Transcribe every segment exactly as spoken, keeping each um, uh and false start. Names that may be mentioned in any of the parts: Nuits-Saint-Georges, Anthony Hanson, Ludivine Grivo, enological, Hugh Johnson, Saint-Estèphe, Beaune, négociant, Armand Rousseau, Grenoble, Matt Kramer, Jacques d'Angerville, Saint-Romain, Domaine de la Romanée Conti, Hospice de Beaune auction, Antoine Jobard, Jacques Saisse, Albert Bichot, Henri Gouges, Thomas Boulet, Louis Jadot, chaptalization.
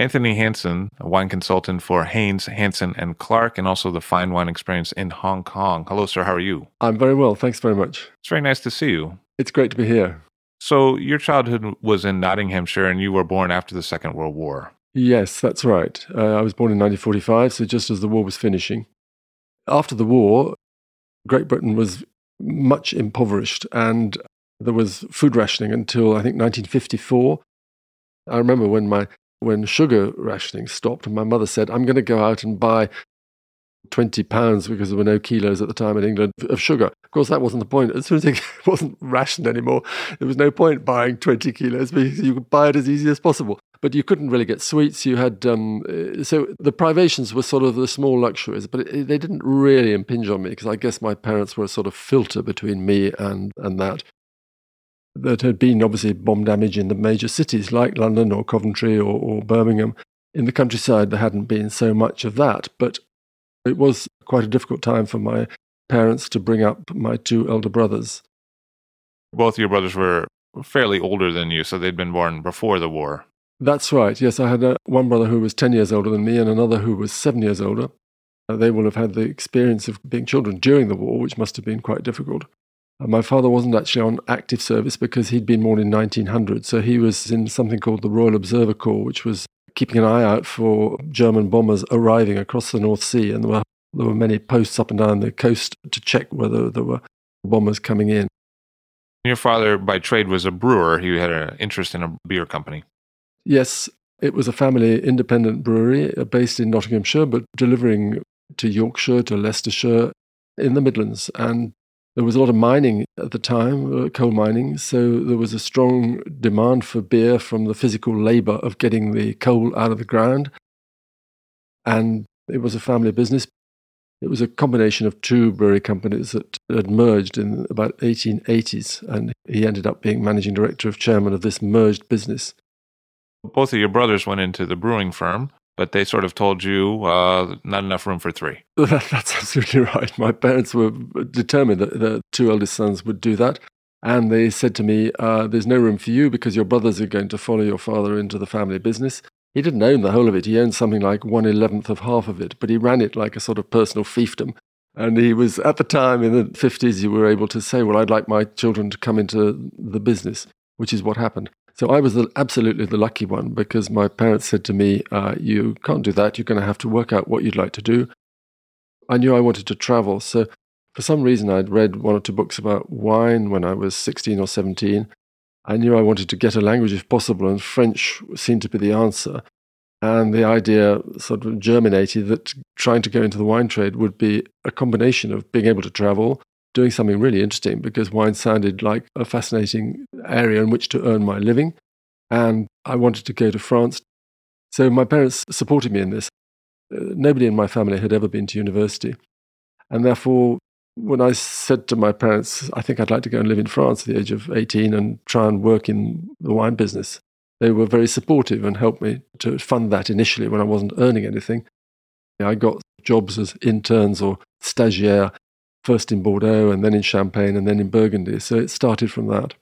Anthony Hanson, a wine consultant for Haynes, Hanson and Clark, and also the Fine Wine Experience in Hong Kong. Hello, sir. How are you? I'm very well. Thanks very much. It's very nice to see you. It's great to be here. So your childhood was in Nottinghamshire, and you were born after the Second World War. Yes, that's right. Uh, I was born in nineteen forty-five, so just as the war was finishing. After the war, Great Britain was much impoverished, and there was food rationing until, I think, nineteen fifty-four. I remember when my When sugar rationing stopped, and my mother said, I'm going to go out and buy twenty pounds, because there were no kilos at the time in England, of sugar. Of course, that wasn't the point. As soon as it wasn't rationed anymore, there was no point buying twenty kilos, because you could buy it as easy as possible. But you couldn't really get sweets. You had um, So the privations were sort of the small luxuries, but it, they didn't really impinge on me, because I guess my parents were a sort of filter between me and, and that. There had been, obviously, bomb damage in the major cities like London or Coventry or, or Birmingham. In the countryside, there hadn't been so much of that, but it was quite a difficult time for my parents to bring up my two elder brothers. Both of your brothers were fairly older than you, so they'd been born before the war. That's right, yes. I had a, one brother who was ten years older than me and another who was seven years older. Uh, they will have had the experience of being children during the war, which must have been quite difficult. My father wasn't actually on active service because he'd been born in nineteen hundred, so he was in something called the Royal Observer Corps, which was keeping an eye out for German bombers arriving across the North Sea, and there were, there were many posts up and down the coast to check whether there were bombers coming in. Your father, by trade, was a brewer. He had an interest in a beer company. Yes, it was a family independent brewery based in Nottinghamshire, but delivering to Yorkshire, to Leicestershire, in the Midlands, and there was a lot of mining at the time, uh, coal mining, so there was a strong demand for beer from the physical labour of getting the coal out of the ground. And it was a family business. It was a combination of two brewery companies that had merged in about eighteen eighties, and he ended up being managing director of chairman of this merged business. Both of your brothers went into the brewing firm, but they sort of told you, uh, not enough room for three. That's absolutely right. My parents were determined that the two eldest sons would do that. And they said to me, uh, there's no room for you because your brothers are going to follow your father into the family business. He didn't own the whole of it. He owned something like one eleventh of half of it, but he ran it like a sort of personal fiefdom. And he was, at the time, in the fifties, you were able to say, well, I'd like my children to come into the business, which is what happened. So I was the, absolutely the lucky one, because my parents said to me, uh, you can't do that, you're going to have to work out what you'd like to do. I knew I wanted to travel, so for some reason I'd read one or two books about wine when I was sixteen or seventeen. I knew I wanted to get a language if possible, and French seemed to be the answer. And the idea sort of germinated that trying to go into the wine trade would be a combination of being able to travel, doing something really interesting, because wine sounded like a fascinating area in which to earn my living, and I wanted to go to France. So my parents supported me in this. Nobody in my family had ever been to university, and therefore when I said to my parents, I think I'd like to go and live in France at the age of eighteen and try and work in the wine business, they were very supportive and helped me to fund that initially when I wasn't earning anything. I got jobs as interns or stagiaire first in Bordeaux and then in Champagne and then in Burgundy. So it started from that.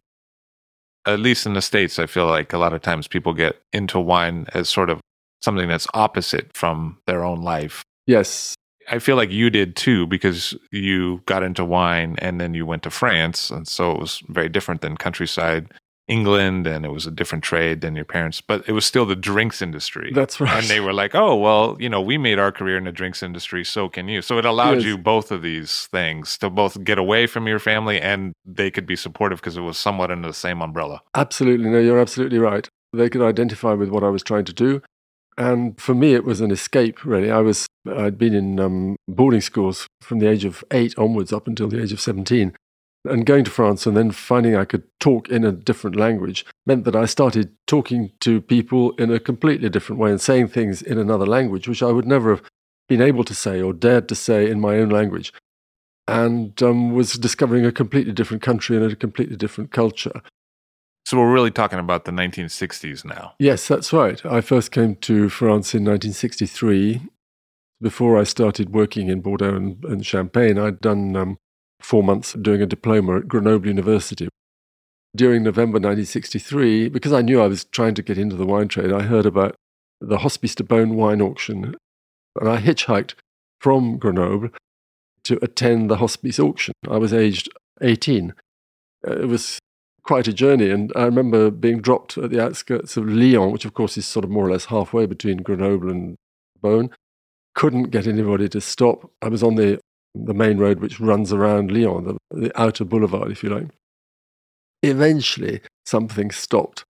At least in the States, I feel like a lot of times people get into wine as sort of something that's opposite from their own life. Yes. I feel like you did too, because you got into wine and then you went to France. And so it was very different than countryside England, and it was a different trade than your parents, but it was still the drinks industry. That's right. And they were like, oh, well, you know, we made our career in the drinks industry, so can you. So it allowed yes. you both of these things to both get away from your family, and they could be supportive because it was somewhat under the same umbrella. Absolutely. No, you're absolutely right. They could identify with what I was trying to do. And for me, it was an escape, really. I was, I'd been in um, boarding schools from the age of eight onwards up until the age of seventeen. And going to France and then finding I could talk in a different language meant that I started talking to people in a completely different way and saying things in another language, which I would never have been able to say or dared to say in my own language, and um, was discovering a completely different country and a completely different culture. So we're really talking about the nineteen sixties now. Yes, that's right. I first came to France in nineteen sixty-three. Before I started working in Bordeaux and, and Champagne, I'd done... Um, four months doing a diploma at Grenoble University. During November nineteen sixty-three, because I knew I was trying to get into the wine trade, I heard about the Hospice de Beaune wine auction, and I hitchhiked from Grenoble to attend the Hospice auction. I was aged eighteen. It was quite a journey, and I remember being dropped at the outskirts of Lyon, which of course is sort of more or less halfway between Grenoble and Beaune. Couldn't get anybody to stop. I was on the the main road which runs around Lyon, the, the outer boulevard, if you like. Eventually, something stopped,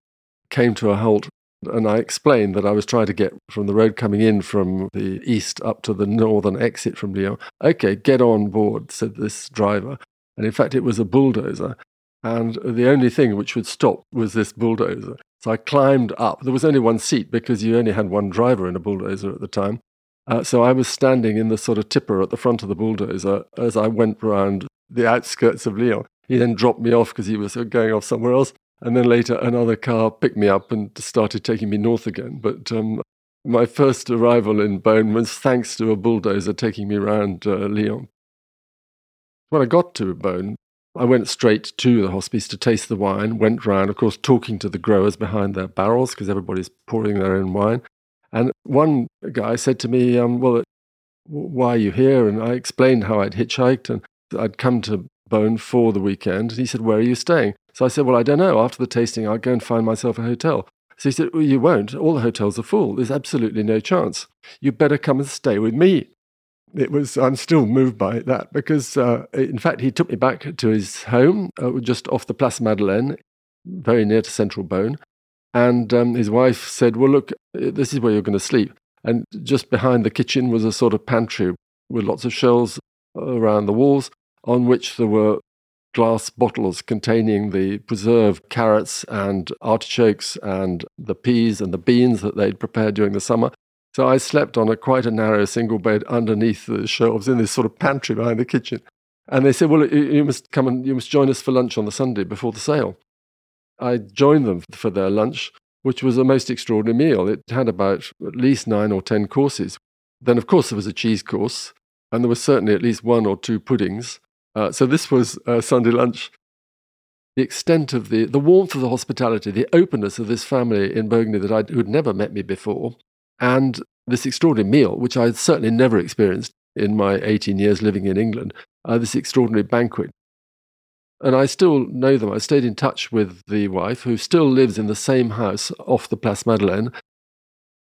came to a halt, and I explained that I was trying to get from the road coming in from the east up to the northern exit from Lyon. Okay, get on board, said this driver. And in fact, it was a bulldozer. And the only thing which would stop was this bulldozer. So I climbed up. There was only one seat because you only had one driver in a bulldozer at the time. Uh, so I was standing in the sort of tipper at the front of the bulldozer as I went round the outskirts of Lyon. He then dropped me off because he was going off somewhere else. And then later another car picked me up and started taking me north again. But um, my first arrival in Beaune was thanks to a bulldozer taking me round uh, Lyon. When I got to Beaune, I went straight to the hospice to taste the wine, went round, of course, talking to the growers behind their barrels because everybody's pouring their own wine. And one guy said to me, um, well, why are you here? And I explained how I'd hitchhiked and I'd come to Beaune for the weekend. And he said, where are you staying? So I said, well, I don't know. After the tasting, I'll go and find myself a hotel. So he said, well, you won't. All the hotels are full. There's absolutely no chance. You better come and stay with me. It was, I'm still moved by that because, uh, in fact, he took me back to his home uh, just off the Place Madeleine, very near to central Beaune. And um, his wife said, well, look, this is where you're going to sleep. And just behind the kitchen was a sort of pantry with lots of shelves around the walls on which there were glass bottles containing the preserved carrots and artichokes and the peas and the beans that they'd prepared during the summer. So I slept on a quite a narrow single bed underneath the shelves in this sort of pantry behind the kitchen. And they said, well, look, you must come and you must join us for lunch on the Sunday before the sale. I joined them for their lunch, which was a most extraordinary meal. It had about at least nine or ten courses. Then, of course, there was a cheese course, and there was certainly at least one or two puddings. Uh, so this was uh, Sunday lunch. The extent of the, the warmth of the hospitality, the openness of this family in Burgundy that I'd, who'd never met me before, and this extraordinary meal, which I had certainly never experienced in my eighteen years living in England, uh, this extraordinary banquet. And I still know them. I stayed in touch with the wife, who still lives in the same house off the Place Madeleine.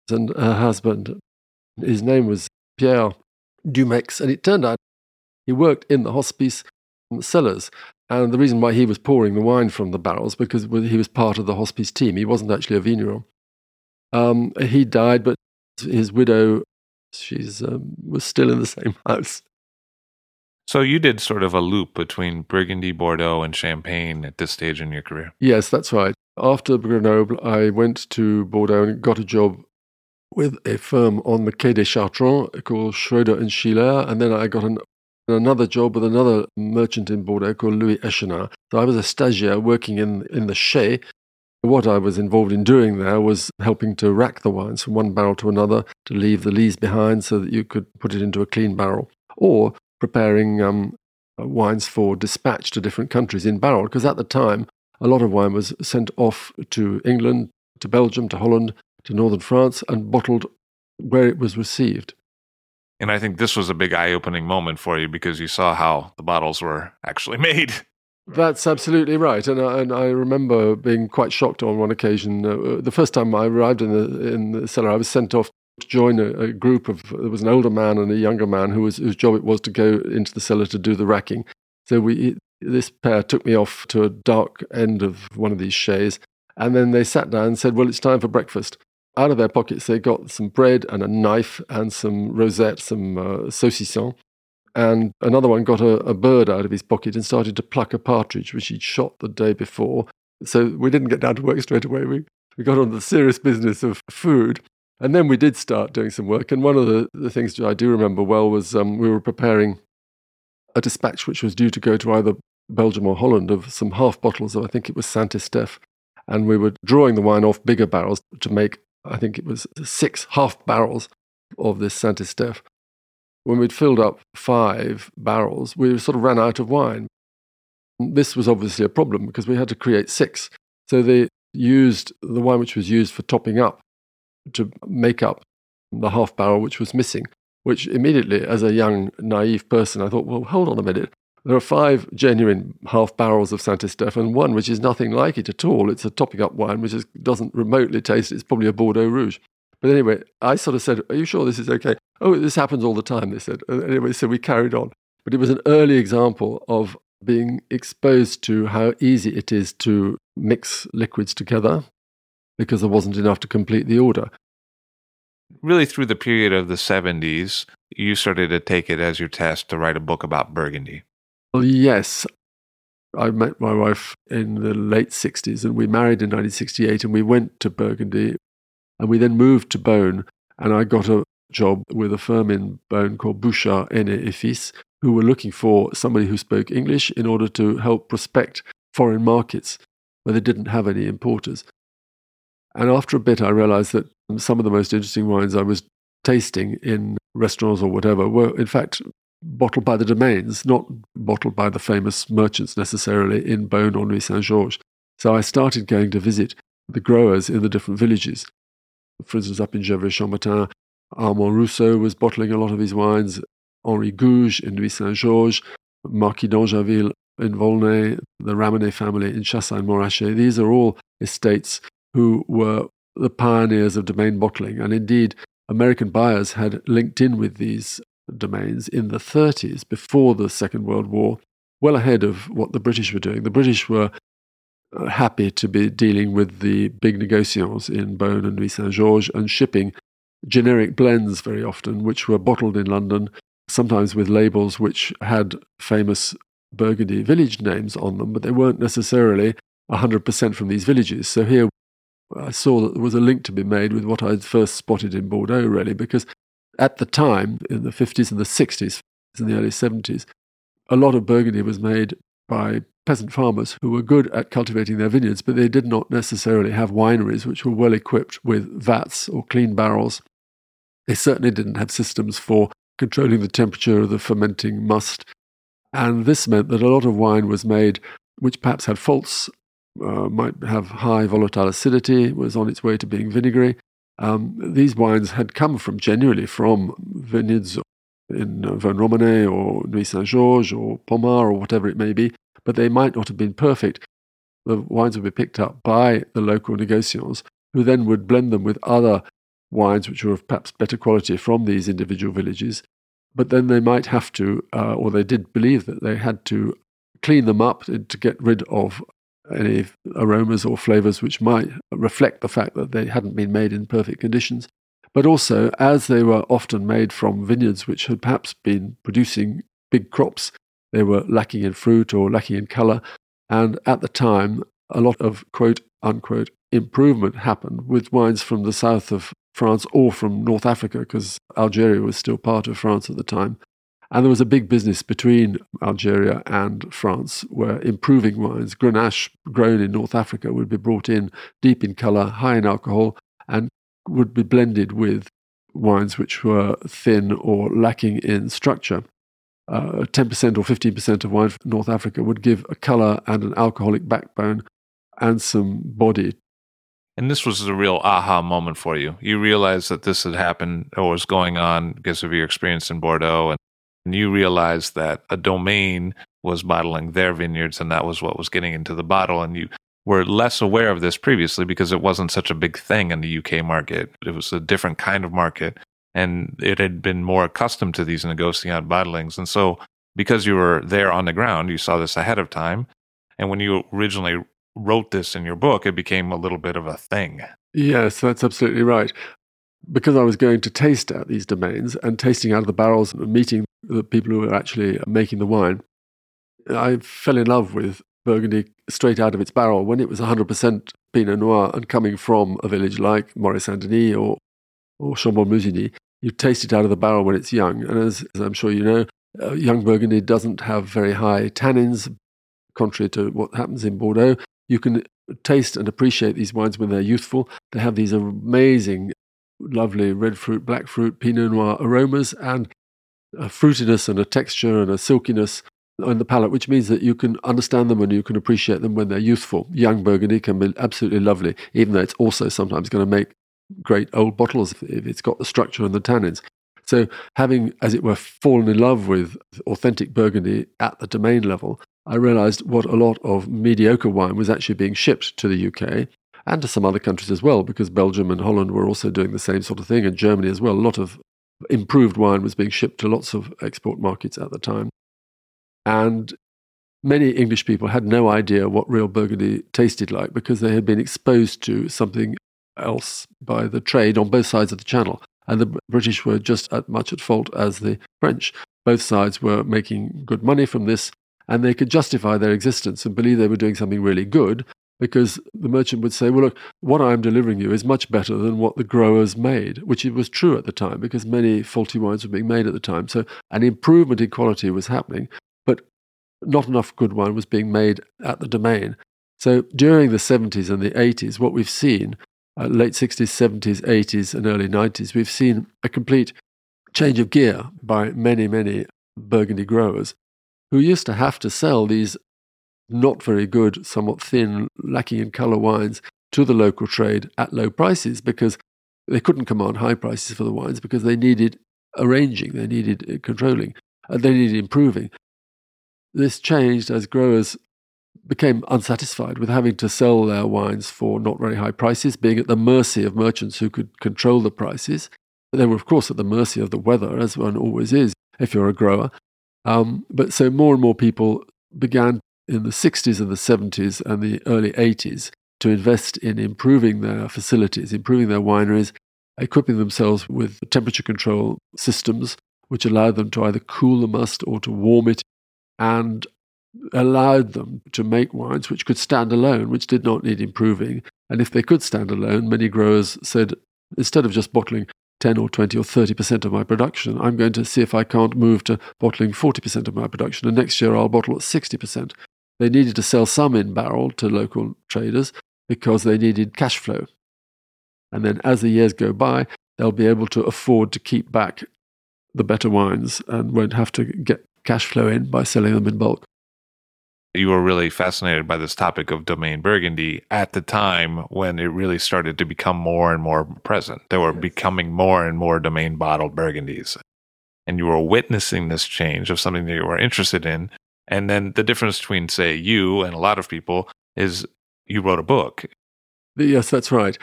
And her husband, his name was Pierre Dumex. And it turned out he worked in the hospice cellars. And the reason why he was pouring the wine from the barrels, because he was part of the hospice team. He wasn't actually a vigneron. Um, he died, but his widow, she's um, was still in the same house. So you did sort of a loop between Burgundy, Bordeaux, and Champagne at this stage in your career. Yes, that's right. After Grenoble, I went to Bordeaux and got a job with a firm on the Quai des Chartrons called Schroeder and Schiller, and then I got an, another job with another merchant in Bordeaux called Louis Echenard. So I was a stagiaire working in, in the Chez. What I was involved in doing there was helping to rack the wines from one barrel to another, to leave the lees behind so that you could put it into a clean barrel, or preparing um, wines for dispatch to different countries in barrel, because at the time, a lot of wine was sent off to England, to Belgium, to Holland, to northern France, and bottled where it was received. And I think this was a big eye-opening moment for you, because you saw how the bottles were actually made. That's absolutely right. And I, and I remember being quite shocked on one occasion. Uh, the first time I arrived in the, in the cellar, I was sent off to join a, a group of, there was an older man and a younger man who was, whose job it was to go into the cellar to do the racking. So we this pair took me off to a dark end of one of these chaise, and then they sat down and said, well, it's time for breakfast. Out of their pockets, they got some bread and a knife and some rosette, some uh, saucisson. And another one got a, a bird out of his pocket and started to pluck a partridge, which he'd shot the day before. So we didn't get down to work straight away. We, we got on the serious business of food. And then we did start doing some work. And one of the, the things that I do remember well was um, we were preparing a dispatch which was due to go to either Belgium or Holland of some half bottles of, I think it was Saint-Estèphe. And we were drawing the wine off bigger barrels to make, I think it was six half barrels of this Saint-Estèphe. When we'd filled up five barrels, we sort of ran out of wine. This was obviously a problem because we had to create six. So they used the wine which was used for topping up to make up the half barrel which was missing, which immediately, as a young, naive person, I thought, well, hold on a minute. There are five genuine half barrels of Saint-Estèphe and one which is nothing like it at all. It's a topping up wine which is, doesn't remotely taste. It's probably a Bordeaux Rouge. But anyway, I sort of said, are you sure this is okay? Oh, this happens all the time, they said. Anyway, so we carried on. But it was an early example of being exposed to how easy it is to mix liquids together, because there wasn't enough to complete the order. Really, through the period of the seventies, you started to take it as your task to write a book about Burgundy. Well, yes. I met my wife in the late sixties, and we married in nineteen sixty-eight, and we went to Burgundy. And we then moved to Beaune, and I got a job with a firm in Beaune called Bouchard, Aîné et Fils, who were looking for somebody who spoke English in order to help prospect foreign markets where they didn't have any importers. And after a bit, I realized that some of the most interesting wines I was tasting in restaurants or whatever were, in fact, bottled by the domains, not bottled by the famous merchants necessarily in Beaune or Nuits-Saint-Georges. So I started going to visit the growers in the different villages. For instance, up in Gevrey-Chambertin, Armand Rousseau was bottling a lot of his wines, Henri Gouges in Nuits-Saint-Georges, Marquis d'Angerville in Volnay, the Ramonet family in Chassagne-Montrachet. These are all estates who were the pioneers of domain bottling. And indeed, American buyers had linked in with these domains in the thirties, before the Second World War, well ahead of what the British were doing. The British were happy to be dealing with the big négociants in Beaune and Nuits-Saint-Georges and shipping generic blends very often, which were bottled in London, sometimes with labels which had famous Burgundy village names on them, but they weren't necessarily one hundred percent from these villages. So here I saw that there was a link to be made with what I'd first spotted in Bordeaux, really, because at the time, in the fifties and the sixties, and the early seventies, a lot of Burgundy was made by peasant farmers who were good at cultivating their vineyards, but they did not necessarily have wineries which were well equipped with vats or clean barrels. They certainly didn't have systems for controlling the temperature of the fermenting must. And this meant that a lot of wine was made which perhaps had faults, uh, might have high volatile acidity, was on its way to being vinegary. Um, these wines had come from generally from vineyards in Vosne-Romanée or Nuits-Saint-Georges or Pommard or whatever it may be, but they might not have been perfect. The wines would be picked up by the local négociants, who then would blend them with other wines which were of perhaps better quality from these individual villages. But then they might have to, uh, or they did believe that they had to clean them up to get rid of any aromas or flavours which might reflect the fact that they hadn't been made in perfect conditions. But also, as they were often made from vineyards which had perhaps been producing big crops, they were lacking in fruit or lacking in colour. And at the time, a lot of quote unquote improvement happened with wines from the south of France or from North Africa, because Algeria was still part of France at the time. And there was a big business between Algeria and France where improving wines, Grenache grown in North Africa, would be brought in deep in colour, high in alcohol, and would be blended with wines which were thin or lacking in structure. uh, ten percent or fifteen percent of wine from North Africa would give a colour and an alcoholic backbone and some body. And this was a real aha moment for you. You realized that this had happened or was going on because of your experience in Bordeaux, and, and you realized that a domain was bottling their vineyards, and that was what was getting into the bottle. And you were less aware of this previously because it wasn't such a big thing in the U K market. It was a different kind of market, and it had been more accustomed to these negociant bottlings. And so because you were there on the ground, you saw this ahead of time. And when you originally wrote this in your book, it became a little bit of a thing. Yes, that's absolutely right. Because I was going to taste at these domains and tasting out of the barrels and meeting the people who were actually making the wine, I fell in love with Burgundy straight out of its barrel when it was one hundred percent Pinot Noir and coming from a village like Moray Saint-Denis or, or Chambolle-Musigny. You taste it out of the barrel when it's young. And as, as I'm sure you know, uh, young Burgundy doesn't have very high tannins, contrary to what happens in Bordeaux. You can taste and appreciate these wines when they're youthful. They have these amazing, lovely red fruit, black fruit, Pinot Noir aromas and a fruitiness and a texture and a silkiness on the palate, which means that you can understand them and you can appreciate them when they're youthful. Young Burgundy can be absolutely lovely, even though it's also sometimes going to make great old bottles if it's got the structure and the tannins. So having, as it were, fallen in love with authentic Burgundy at the domain level, I realized what a lot of mediocre wine was actually being shipped to the U K and to some other countries as well, because Belgium and Holland were also doing the same sort of thing, and Germany as well. A lot of improved wine was being shipped to lots of export markets at the time. And many English people had no idea what real Burgundy tasted like because they had been exposed to something else by the trade on both sides of the channel. And the British were just as much at fault as the French. Both sides were making good money from this, and they could justify their existence and believe they were doing something really good because the merchant would say, well, look, what I'm delivering you is much better than what the growers made, which it was true at the time because many faulty wines were being made at the time. So an improvement in quality was happening. Not enough good wine was being made at the domain. So during the seventies and the eighties, what we've seen, uh, late sixties, seventies, eighties, and early nineties, we've seen a complete change of gear by many, many Burgundy growers who used to have to sell these not very good, somewhat thin, lacking in colour wines to the local trade at low prices because they couldn't command high prices for the wines because they needed arranging, they needed controlling, and they needed improving. This changed as growers became unsatisfied with having to sell their wines for not very high prices, being at the mercy of merchants who could control the prices. They were, of course, at the mercy of the weather, as one always is if you're a grower. Um, but so more and more people began in the sixties and the seventies and the early eighties to invest in improving their facilities, improving their wineries, equipping themselves with temperature control systems, which allowed them to either cool the must or to warm it, and allowed them to make wines which could stand alone, which did not need improving. And if they could stand alone, many growers said, instead of just bottling ten or twenty or thirty percent of my production, I'm going to see if I can't move to bottling forty percent of my production, and next year I'll bottle at sixty percent. They needed to sell some in barrel to local traders because they needed cash flow. And then as the years go by, they'll be able to afford to keep back the better wines and won't have to get cash flow in by selling them in bulk. You were really fascinated by this topic of Domaine Burgundy at the time when it really started to become more and more present. There were yes. becoming more and more Domaine bottled Burgundies. And you were witnessing this change of something that you were interested in. And then the difference between, say, you and a lot of people is you wrote a book. Yes, that's right.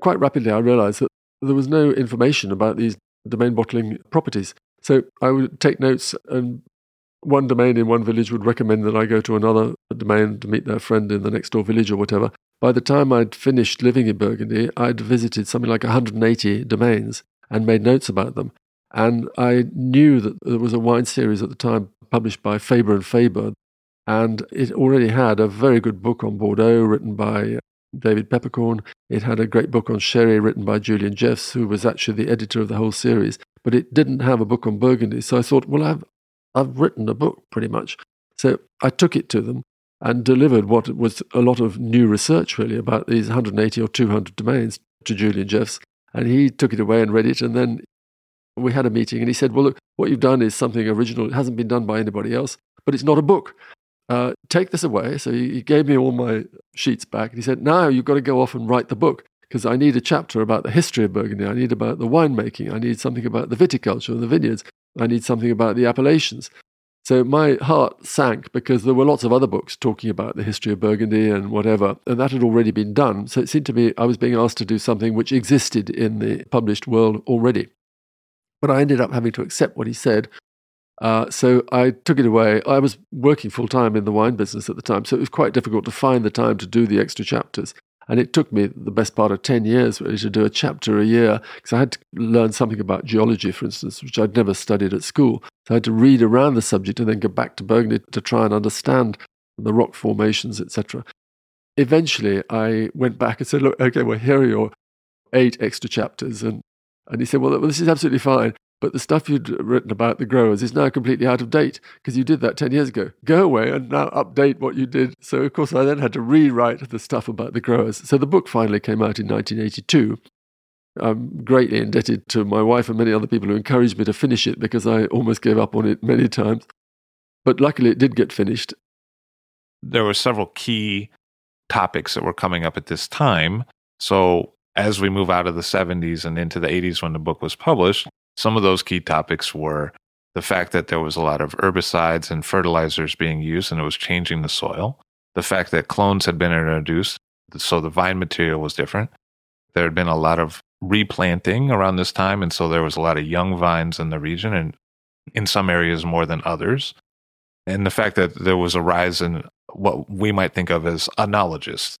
Quite rapidly, I realized that there was no information about these Domaine bottling properties. So I would take notes, and one domain in one village would recommend that I go to another domain to meet their friend in the next door village or whatever. By the time I'd finished living in Burgundy, I'd visited something like one hundred eighty domains and made notes about them. And I knew that there was a wine series at the time published by Faber and Faber, and it already had a very good book on Bordeaux written by David Peppercorn. It had a great book on Sherry written by Julian Jeffs, who was actually the editor of the whole series. But it didn't have a book on Burgundy. So I thought, well, I've I've written a book pretty much. So I took it to them and delivered what was a lot of new research, really, about these one hundred eighty or two hundred domains to Julian Jeffs. And he took it away and read it. And then we had a meeting and he said, well, look, What you've done is something original. It hasn't been done by anybody else, but it's not a book. Uh, take this away. So he gave me all my sheets back. And he said, now you've got to go off and write the book, because I need a chapter about the history of Burgundy. I need about the winemaking. I need something about the viticulture and the vineyards. I need something about the appellations. So my heart sank, because there were lots of other books talking about the history of Burgundy and whatever, and that had already been done. So it seemed to me I was being asked to do something which existed in the published world already. But I ended up having to accept what he said. Uh, so I took it away. I was working full-time in the wine business at the time, so it was quite difficult to find the time to do the extra chapters. And it took me the best part of ten years really to do a chapter a year, because I had to learn something about geology, for instance, which I'd never studied at school. So I had to read around the subject and then go back to Burgundy to try and understand the rock formations, et cetera. Eventually, I went back and said, look, okay, well, here are your eight extra chapters. And, and he said, well, this is absolutely fine, but the stuff you'd written about the growers is now completely out of date, because you did that ten years ago. Go away and now update what you did. So, of course, I then had to rewrite the stuff about the growers. So the book finally came out in nineteen eighty-two. I'm greatly indebted to my wife and many other people who encouraged me to finish it, because I almost gave up on it many times. But luckily, it did get finished. There were several key topics that were coming up at this time. So as we move out of the seventies and into the eighties when the book was published, some of those key topics were the fact that there was a lot of herbicides and fertilizers being used, and it was changing the soil. The fact that clones had been introduced, so the vine material was different. There had been a lot of replanting around this time, and so there was a lot of young vines in the region, and in some areas more than others. And the fact that there was a rise in what we might think of as enologists.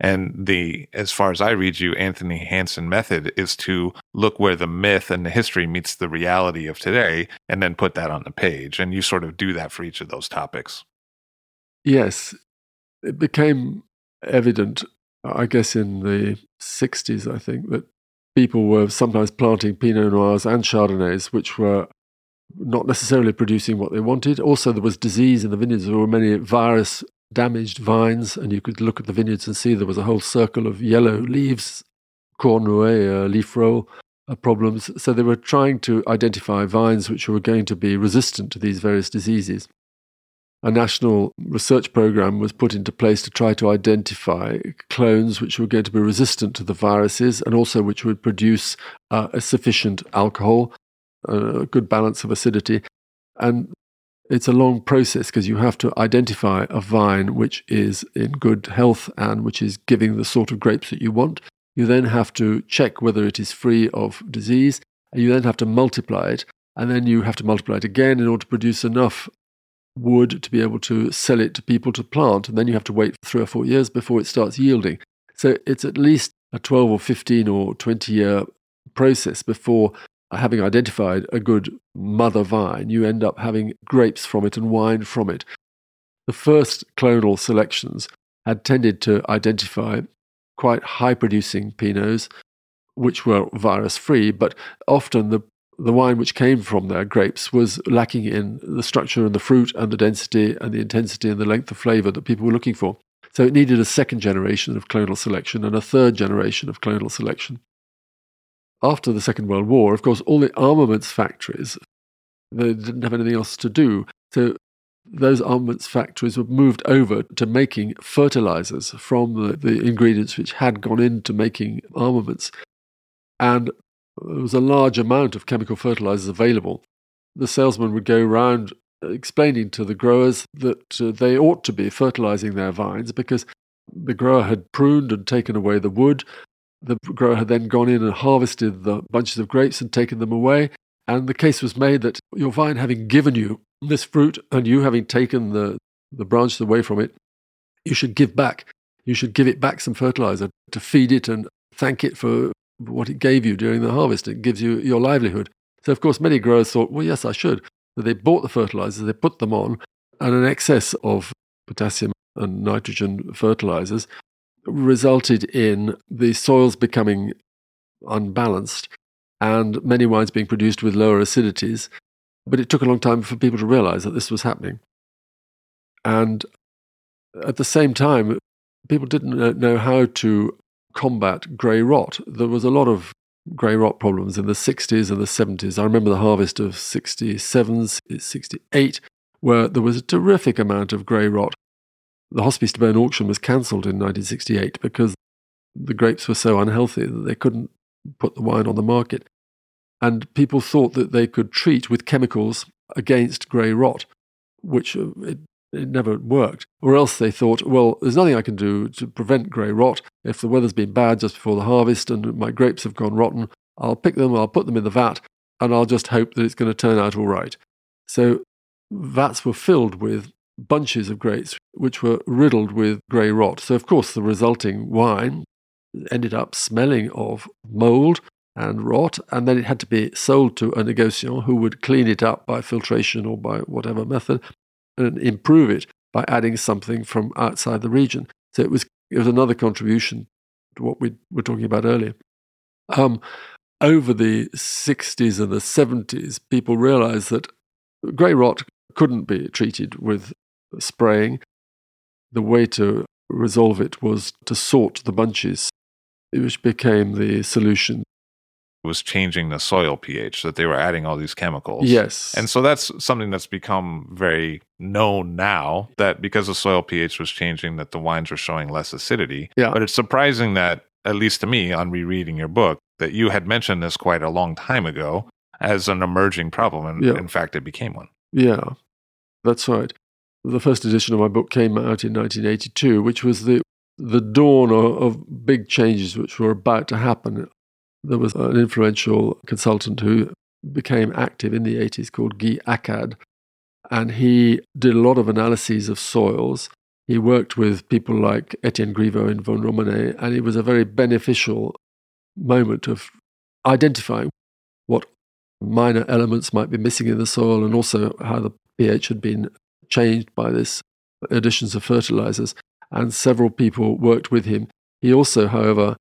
And the, as far as I read you, Anthony Hanson method is to look where the myth and the history meets the reality of today, and then put that on the page. And you sort of do that for each of those topics. Yes. It became evident, I guess, in the sixties, I think, that people were sometimes planting Pinot Noirs and Chardonnays, which were not necessarily producing what they wanted. Also, there was disease in the vineyards. There were many virus damaged vines, and you could look at the vineyards and see there was a whole circle of yellow leaves, corn roué, uh, leaf roll uh, problems. So they were trying to identify vines which were going to be resistant to these various diseases. A national research program was put into place to try to identify clones which were going to be resistant to the viruses, and also which would produce uh, a sufficient alcohol, uh, a good balance of acidity. And it's a long process, because you have to identify a vine which is in good health and which is giving the sort of grapes that you want. You then have to check whether it is free of disease, and you then have to multiply it, and then you have to multiply it again in order to produce enough wood to be able to sell it to people to plant, and then you have to wait three or four years before it starts yielding. So it's at least a twelve or fifteen or twenty-year process before, having identified a good mother vine, you end up having grapes from it and wine from it. The first clonal selections had tended to identify quite high-producing Pinots, which were virus-free, but often the, the wine which came from their grapes was lacking in the structure and the fruit and the density and the intensity and the length of flavour that people were looking for. So it needed a second generation of clonal selection and a third generation of clonal selection. After the Second World War, of course, all the armaments factories, they didn't have anything else to do. So those armaments factories were moved over to making fertilizers from the, the ingredients which had gone into making armaments. And there was a large amount of chemical fertilizers available. The salesman would go around explaining to the growers that uh, they ought to be fertilizing their vines, because the grower had pruned and taken away the wood. The grower had then gone in and harvested the bunches of grapes and taken them away, and the case was made that your vine having given you this fruit and you having taken the, the branches away from it, you should give back. You should give it back some fertilizer to feed it and thank it for what it gave you during the harvest. It gives you your livelihood. So, of course, many growers thought, well, yes, I should. So they bought the fertilizers, they put them on, and an excess of potassium and nitrogen fertilizers resulted in the soils becoming unbalanced and many wines being produced with lower acidities. But it took a long time for people to realize that this was happening. And at the same time, people didn't know how to combat grey rot. There was a lot of grey rot problems in the sixties and the seventies. I remember the harvest of sixty-seven, sixty-eight, where there was a terrific amount of grey rot. The Hospice de Beaune auction was cancelled in nineteen sixty-eight because the grapes were so unhealthy that they couldn't put the wine on the market. And people thought that they could treat with chemicals against grey rot, which it, it never worked. Or else they thought, well, there's nothing I can do to prevent grey rot. If the weather's been bad just before the harvest and my grapes have gone rotten, I'll pick them, I'll put them in the vat, and I'll just hope that it's going to turn out all right. So vats were filled with bunches of grapes which were riddled with grey rot. So, of course, the resulting wine ended up smelling of mould and rot, and then it had to be sold to a négociant who would clean it up by filtration or by whatever method and improve it by adding something from outside the region. So it was it was another contribution to what we were talking about earlier. Um, over the sixties and the seventies, people realised that grey rot couldn't be treated with spraying. The way to resolve it was to sort the bunches, which became the solution. Was changing the soil pH, that they were adding all these chemicals. Yes. And so that's something that's become very known now, that because the soil pH was changing, that the wines were showing less acidity. Yeah. But it's surprising that, at least to me, on rereading your book, that you had mentioned this quite a long time ago as an emerging problem, and yeah. in fact, it became one. Yeah, that's right. The first edition of my book came out in nineteen eighty-two, which was the the dawn of, of big changes which were about to happen. There was an influential consultant who became active in the eighties called Guy Akkad, and he did a lot of analyses of soils. He worked with people like Etienne Griveaux in Vosne-Romanée, and it was a very beneficial moment of identifying what minor elements might be missing in the soil and also how the pH had been changed by this additions of fertilizers. And several people worked with him. He also, however,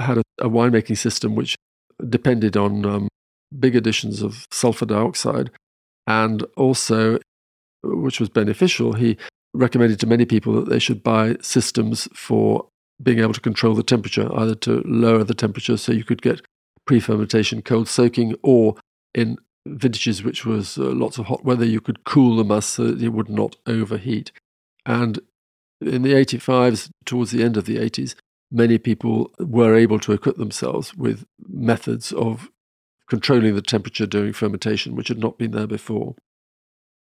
had a, a winemaking system which depended on um, big additions of sulfur dioxide, and also, which was beneficial, he recommended to many people that they should buy systems for being able to control the temperature, either to lower the temperature so you could get pre-fermentation cold soaking, or in vintages which was uh, lots of hot weather, you could cool the must so that it would not overheat. And in the eighty-fives, towards the end of the eighties, many people were able to equip themselves with methods of controlling the temperature during fermentation, which had not been there before.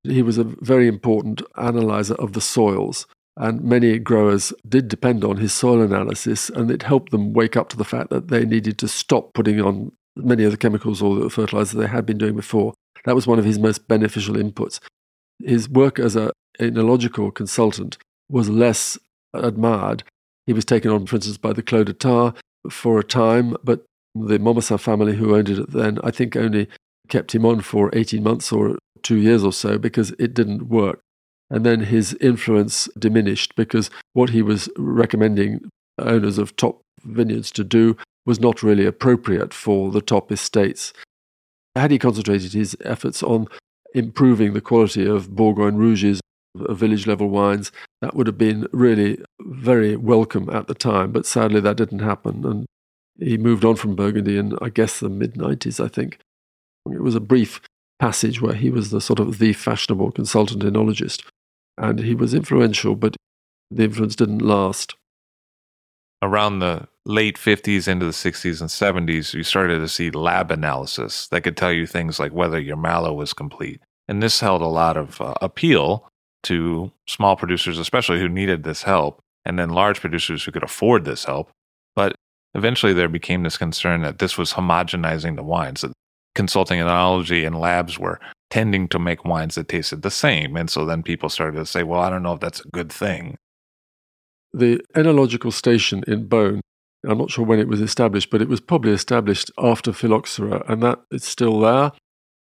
He was a very important analyzer of the soils, and many growers did depend on his soil analysis, and it helped them wake up to the fact that they needed to stop putting on many of the chemicals or the fertilizers they had been doing before. That was one of his most beneficial inputs. His work as an enological consultant was less admired. He was taken on, for instance, by the Clos Vougeot for a time, but the Montmorency family who owned it then, I think, only kept him on for eighteen months or two years or so because it didn't work. And then his influence diminished because what he was recommending owners of top vineyards to do was not really appropriate for the top estates. Had he concentrated his efforts on improving the quality of Bourgogne Rouges, village-level wines, that would have been really very welcome at the time, but sadly that didn't happen, and he moved on from Burgundy in, I guess, the mid-nineties, I think. It was a brief passage where he was the sort of the fashionable consultant enologist, and he was influential, but the influence didn't last. Around the late fifties into the sixties and seventies, you started to see lab analysis that could tell you things like whether your mallow was complete, and this held a lot of uh, appeal to small producers, especially, who needed this help, and then large producers who could afford this help. But eventually there became this concern that this was homogenizing the wines, that consulting enology and labs were tending to make wines that tasted the same. And so then people started to say, well, I don't know if that's a good thing. The enological station in Beaune, I'm not sure when it was established, but it was probably established after Phylloxera, and that it's still there.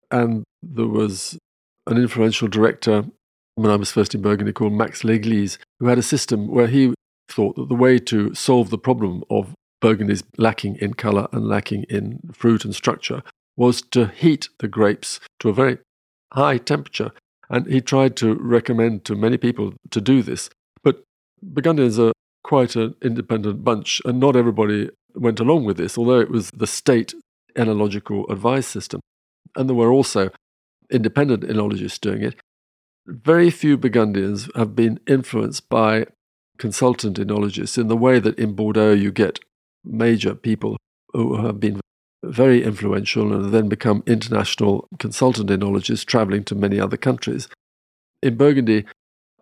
And there was an influential director when I was first in Burgundy, called Max L'Église, who had a system where he thought that the way to solve the problem of Burgundy's lacking in colour and lacking in fruit and structure was to heat the grapes to a very high temperature. And he tried to recommend to many people to do this. But Burgundians are quite an independent bunch, and not everybody went along with this, although it was the state enological advice system, and there were also independent enologists doing it, very few Burgundians have been influenced by consultant enologists in the way that in Bordeaux you get major people who have been very influential and then become international consultant enologists traveling to many other countries. In Burgundy,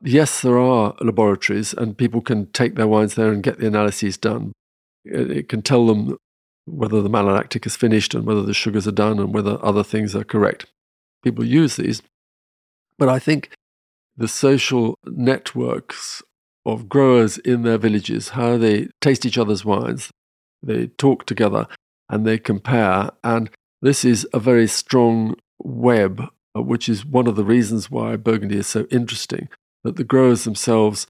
yes, there are laboratories and people can take their wines there and get the analyses done. It can tell them whether the malolactic is finished and whether the sugars are done and whether other things are correct. People use these. But I think the social networks of growers in their villages, how they taste each other's wines, they talk together and they compare. And this is a very strong web, which is one of the reasons why Burgundy is so interesting, that the growers themselves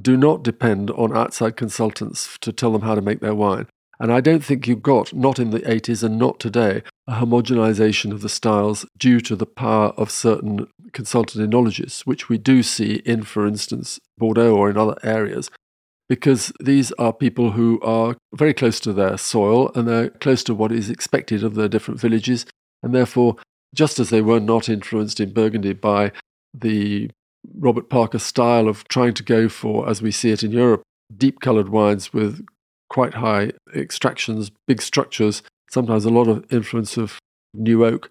do not depend on outside consultants to tell them how to make their wine. And I don't think you got, not in the eighties and not today, a homogenization of the styles due to the power of certain consultant enologists, which we do see in, for instance, Bordeaux or in other areas, because these are people who are very close to their soil and they're close to what is expected of their different villages. And therefore, just as they were not influenced in Burgundy by the Robert Parker style of trying to go for, as we see it in Europe, deep-coloured wines with quite high extractions, big structures, sometimes a lot of influence of new oak.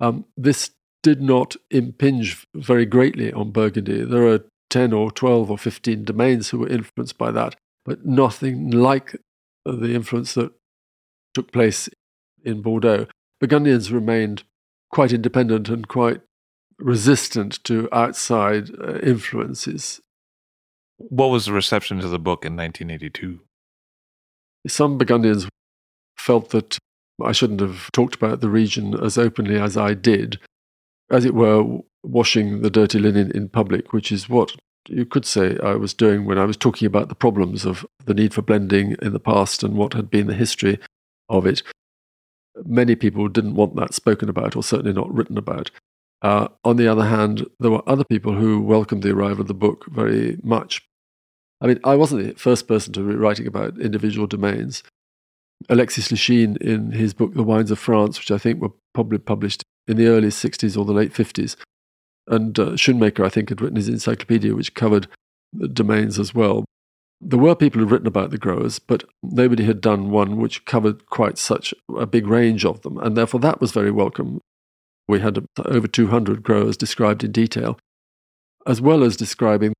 Um, this did not impinge very greatly on Burgundy. There are ten or twelve or fifteen domains who were influenced by that, but nothing like the influence that took place in Bordeaux. Burgundians remained quite independent and quite resistant to outside uh, influences. What was the reception to the book in nineteen eighty-two? Some Burgundians felt that I shouldn't have talked about the region as openly as I did, as it were, washing the dirty linen in public, which is what you could say I was doing when I was talking about the problems of the need for blending in the past and what had been the history of it. Many people didn't want that spoken about, or certainly not written about. Uh, on the other hand, there were other people who welcomed the arrival of the book very much. I mean, I wasn't the first person to be writing about individual domains. Alexis Lechine, in his book The Wines of France, which I think were probably published in the early sixties or the late fifties, and uh, Schoonmaker, I think, had written his encyclopedia, which covered the domains as well. There were people who had written about the growers, but nobody had done one which covered quite such a big range of them, and therefore that was very welcome. We had over two hundred growers described in detail, as well as describing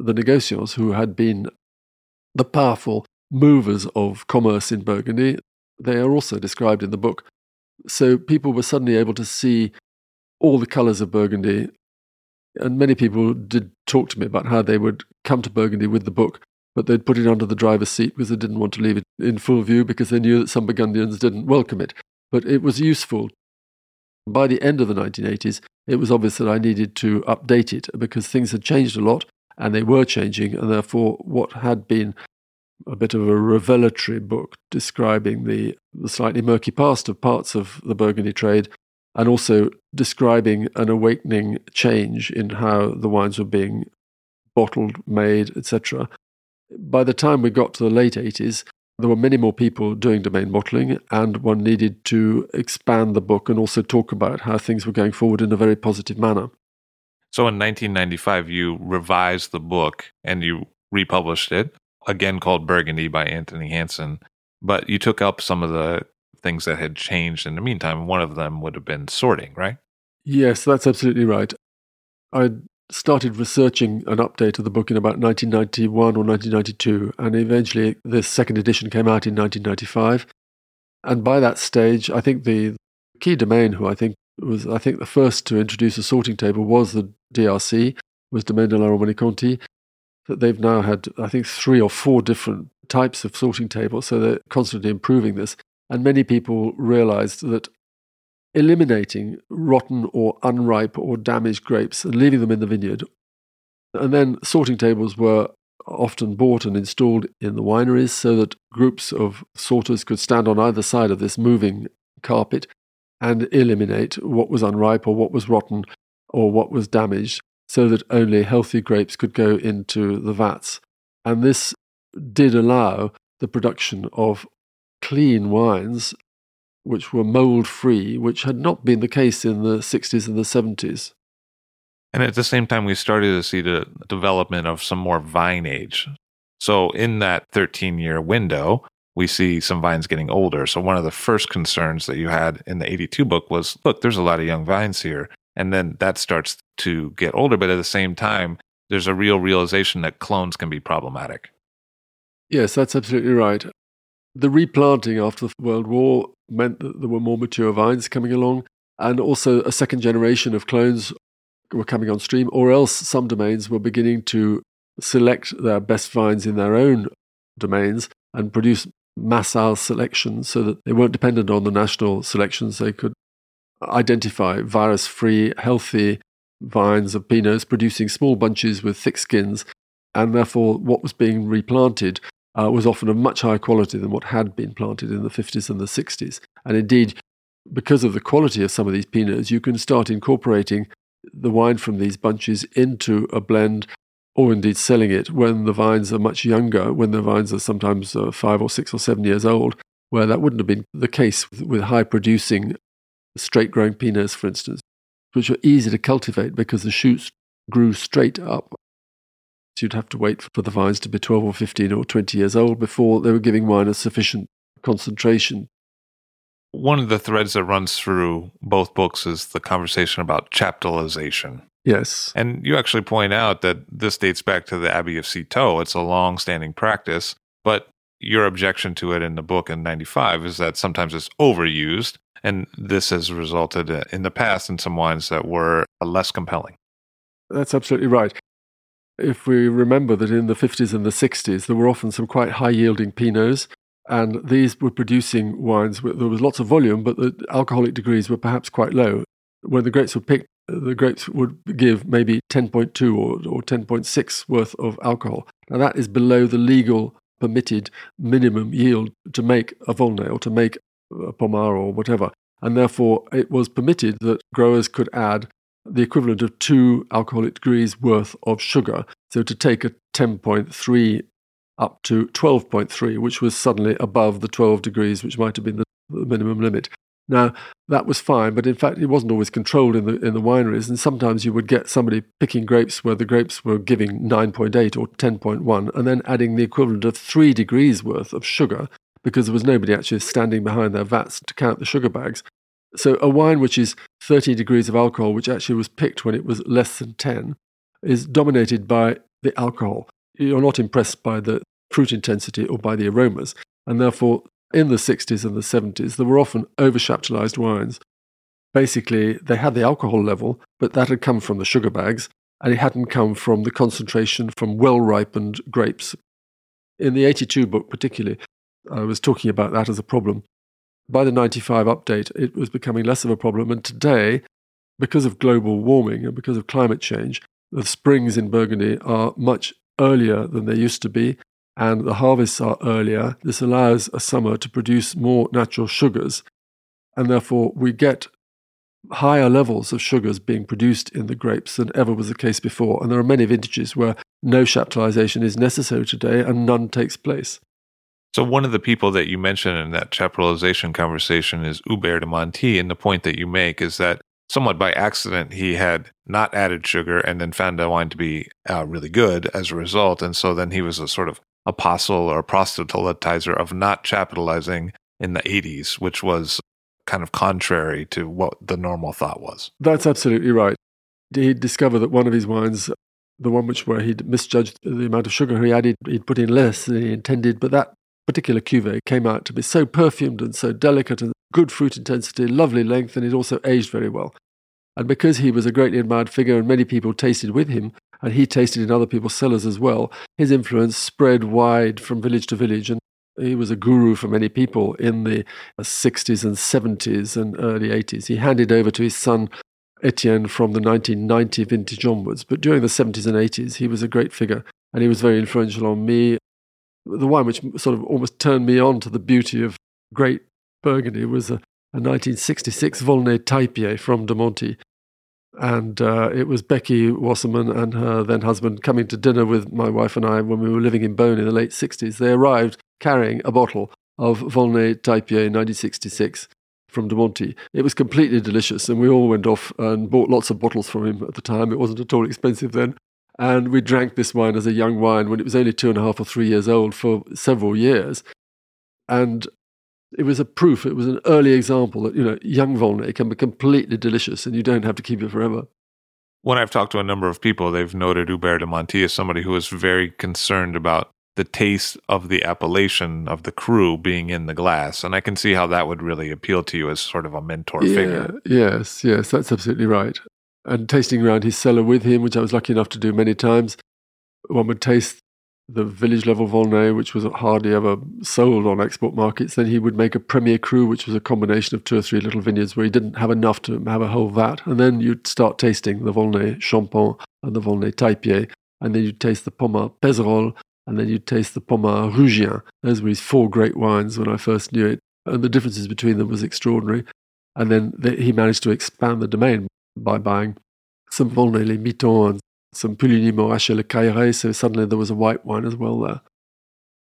the negociants who had been the powerful movers of commerce in Burgundy. They are also described in the book. So people were suddenly able to see all the colours of Burgundy. And many people did talk to me about how they would come to Burgundy with the book, but they'd put it under the driver's seat because they didn't want to leave it in full view because they knew that some Burgundians didn't welcome it. But it was useful. By the end of the nineteen eighties, it was obvious that I needed to update it because things had changed a lot, and they were changing, and therefore what had been a bit of a revelatory book describing the, the slightly murky past of parts of the Burgundy trade, and also describing an awakening change in how the wines were being bottled, made, et cetera. By the time we got to the late eighties, there were many more people doing domain bottling, and one needed to expand the book and also talk about how things were going forward in a very positive manner. So in nineteen ninety-five, you revised the book and you republished it, again called Burgundy by Anthony Hanson, but you took up some of the things that had changed in the meantime. One of them would have been sorting, right? Yes, that's absolutely right. I started researching an update of the book in about nineteen ninety-one or nineteen ninety-two, and eventually the second edition came out in nineteen ninety-five. And by that stage, I think the key domain who I think was, I think the first to introduce a sorting table was the D R C, was Domaine de la Romanée Conti. That they've now had, I think, three or four different types of sorting tables, so they're constantly improving this. And many people realized that eliminating rotten or unripe or damaged grapes and leaving them in the vineyard. And then sorting tables were often bought and installed in the wineries so that groups of sorters could stand on either side of this moving carpet and eliminate what was unripe or what was rotten or what was damaged, so that only healthy grapes could go into the vats. And this did allow the production of clean wines which were mould-free, which had not been the case in the sixties and the seventies. And at the same time, we started to see the development of some more vine age. So in that thirteen-year window, we see some vines getting older. So one of the first concerns that you had in the eighty-two book was, look, there's a lot of young vines here. And then that starts to get older. But at the same time, there's a real realization that clones can be problematic. Yes, that's absolutely right. The replanting after the World War meant that there were more mature vines coming along, and also a second generation of clones were coming on stream, or else some domains were beginning to select their best vines in their own domains and produce massal selections so that they weren't dependent on the national selections. They could identify virus-free, healthy vines of Pinots producing small bunches with thick skins, and therefore what was being replanted uh, was often of much higher quality than what had been planted in the fifties and the sixties. And indeed, because of the quality of some of these Pinots, you can start incorporating the wine from these bunches into a blend, or indeed selling it when the vines are much younger, when the vines are sometimes uh, five or six or seven years old, where that wouldn't have been the case with, with high-producing, straight-growing Pinots, for instance, which were easy to cultivate because the shoots grew straight up. So you'd have to wait for the vines to be twelve or fifteen or twenty years old before they were giving wine a sufficient concentration. One of the threads that runs through both books is the conversation about chaptalization. Yes. And you actually point out that this dates back to the Abbey of Citeaux. It's a long-standing practice, but your objection to it in the book in ninety-five is that sometimes it's overused, and this has resulted in the past in some wines that were less compelling. That's absolutely right. If we remember that in the fifties and the sixties, there were often some quite high-yielding Pinots, and these were producing wines where there was lots of volume, but the alcoholic degrees were perhaps quite low. When the grapes were picked, the grapes would give maybe ten point two or, or ten point six worth of alcohol. Now that is below the legal permitted minimum yield to make a Volnay or to make a Pommard or whatever. And therefore it was permitted that growers could add the equivalent of two alcoholic degrees worth of sugar. So to take a ten point three up to twelve point three, which was suddenly above the twelve degrees, which might have been the, the minimum limit. Now, that was fine, but in fact, it wasn't always controlled in the in the wineries, and sometimes you would get somebody picking grapes where the grapes were giving nine point eight or ten point one, and then adding the equivalent of three degrees worth of sugar, because there was nobody actually standing behind their vats to count the sugar bags. So a wine which is thirty degrees of alcohol, which actually was picked when it was less than ten, is dominated by the alcohol. You're not impressed by the fruit intensity or by the aromas, and therefore, in the sixties and the seventies, there were often over-chaptalized wines. Basically, they had the alcohol level, but that had come from the sugar bags, and it hadn't come from the concentration from well-ripened grapes. In the eighty-two book particularly, I was talking about that as a problem. By the ninety-five update, it was becoming less of a problem, and today, because of global warming and because of climate change, the springs in Burgundy are much earlier than they used to be, and the harvests are earlier. This allows a summer to produce more natural sugars, and therefore we get higher levels of sugars being produced in the grapes than ever was the case before. And there are many vintages where no chaptalization is necessary today and none takes place. So one of the people that you mentioned in that chaptalization conversation is Aubert Duvalin, and the point that you make is that somewhat by accident, he had not added sugar and then found the wine to be uh, really good as a result. And so then he was a sort of apostle or proselytizer of not chaptalizing in the eighties, which was kind of contrary to what the normal thought was. That's absolutely right. He discovered that one of his wines, the one which where he'd misjudged the amount of sugar he added, he'd put in less than he intended, but that particular cuvée came out to be so perfumed and so delicate and good fruit intensity, lovely length, and it also aged very well. And because he was a greatly admired figure and many people tasted with him, and he tasted in other people's cellars as well, his influence spread wide from village to village, and he was a guru for many people in the sixties and seventies and early eighties. He handed over to his son Etienne from the nineteen ninety vintage onwards, but during the seventies and eighties, he was a great figure, and he was very influential on me. The wine which sort of almost turned me on to the beauty of great Burgundy was a, a nineteen sixty-six Volnay Taillepieds from de Monti. And uh, it was Becky Wasserman and her then husband coming to dinner with my wife and I when we were living in Beaune in the late sixties. They arrived carrying a bottle of Volnay Taillepieds in nineteen sixty-six from De Monti. It was completely delicious, and we all went off and bought lots of bottles from him at the time. It wasn't at all expensive then. And we drank this wine as a young wine when it was only two and a half or three years old for several years. And it was a proof, it was an early example that, you know, young Volnay can be completely delicious and you don't have to keep it forever. When I've talked to a number of people, they've noted Aubert de Monti as somebody who is very concerned about the taste of the appellation of the cru being in the glass. And I can see how that would really appeal to you as sort of a mentor yeah, figure. Yes, yes, that's absolutely right. And tasting around his cellar with him, which I was lucky enough to do many times, one would taste the village-level Volnay, which was hardly ever sold on export markets. Then he would make a premier cru, which was a combination of two or three little vineyards where he didn't have enough to have a whole vat. And then you'd start tasting the Volnay Champon and the Volnay Taillepieds. And then you'd taste the Pommard Pézerol, and then you'd taste the Pommard Rougien. Those were his four great wines when I first knew it. And the differences between them was extraordinary. And then the, he managed to expand the domain by buying some Volnay Les Mitons and some Pouligny-Montrachet Le Cailleret, so suddenly there was a white wine as well there.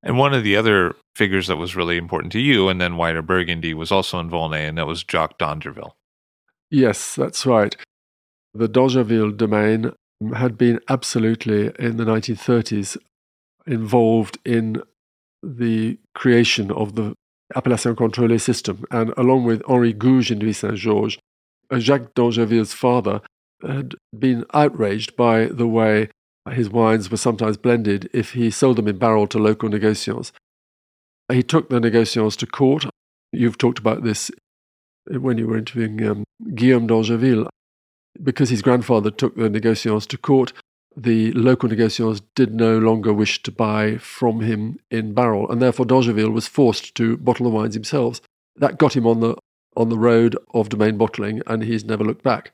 And one of the other figures that was really important to you, and then wider Burgundy, was also in Volnay, and that was Jacques d'Angerville. Yes, that's right. The d'Angerville domain had been absolutely, in the nineteen thirties, involved in the creation of the Appellation Contrôlée system, and along with Henri Gouges in Nuits-Saint-Georges, Jacques d'Angerville's father had been outraged by the way his wines were sometimes blended if he sold them in barrel to local negociants. He took the negociants to court. You've talked about this when you were interviewing um, Guillaume d'Angerville. Because his grandfather took the negociants to court, the local negociants did no longer wish to buy from him in barrel, and therefore d'Angerville was forced to bottle the wines themselves. That got him on the on the road of domain bottling, and he's never looked back.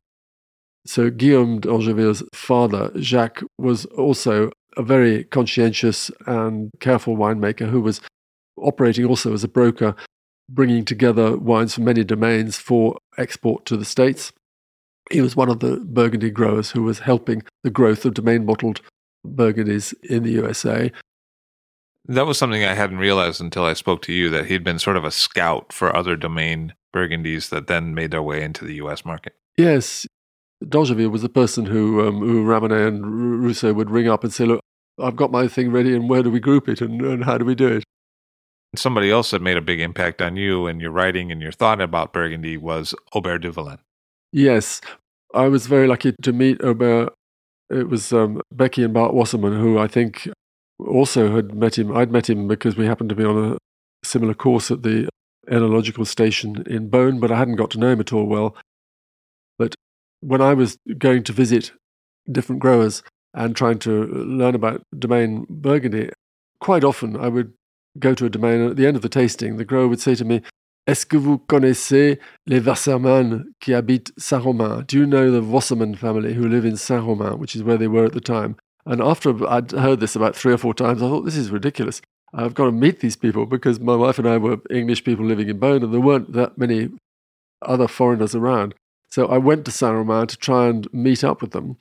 So Guillaume d'Angerville's father, Jacques, was also a very conscientious and careful winemaker who was operating also as a broker, bringing together wines from many domains for export to the States. He was one of the Burgundy growers who was helping the growth of domain-bottled Burgundies in the U S A. That was something I hadn't realized until I spoke to you, that he'd been sort of a scout for other domain Burgundies that then made their way into the U S market. Yes. D'Angerville was the person who, um, who Ramonet and Rousseau would ring up and say, look, I've got my thing ready, and where do we group it, and, and how do we do it? Somebody else that made a big impact on you and your writing and your thought about Burgundy was Aubert Duvalin. Yes. I was very lucky to meet Aubert. It was um, Becky and Bart Wasserman, who I think also had met him. I'd met him because we happened to be on a similar course at the Enological Station in Beaune, but I hadn't got to know him at all well. But when I was going to visit different growers and trying to learn about domain Burgundy, quite often I would go to a domain, and at the end of the tasting, the grower would say to me, "Est-ce que vous connaissez les Wasserman qui habitent Saint-Romain? Do you know the Wasserman family who live in Saint-Romain," which is where they were at the time? And after I'd heard this about three or four times, I thought, this is ridiculous. I've got to meet these people, because my wife and I were English people living in Beaune, and there weren't that many other foreigners around. So I went to Saint-Romain to try and meet up with them,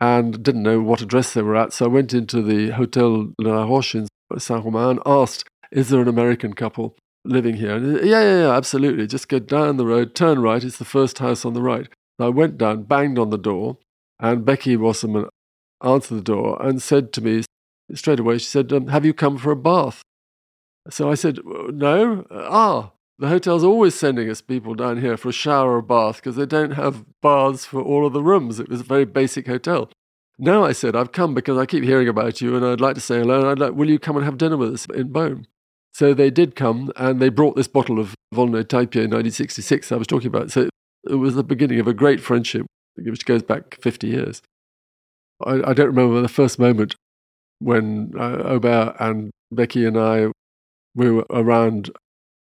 and didn't know what address they were at. So I went into the Hotel de la Roche in Saint-Romain and asked, is there an American couple living here? And said, yeah, yeah, yeah, absolutely. Just go down the road, turn right. It's the first house on the right. So I went down, banged on the door, and Becky Wasserman answered the door and said to me, straight away, she said, um, have you come for a bath? So I said, no. Ah, the hotel's always sending us people down here for a shower or a bath because they don't have baths for all of the rooms. It was a very basic hotel. No, I said, I've come because I keep hearing about you and I'd like to say hello. And I'd like, will you come and have dinner with us in Beaune? So they did come, and they brought this bottle of Volnay Taillepieds in nineteen sixty-six I was talking about. So it was the beginning of a great friendship, which goes back fifty years. I, I don't remember the first moment when uh, Aubert and Becky and I, we were around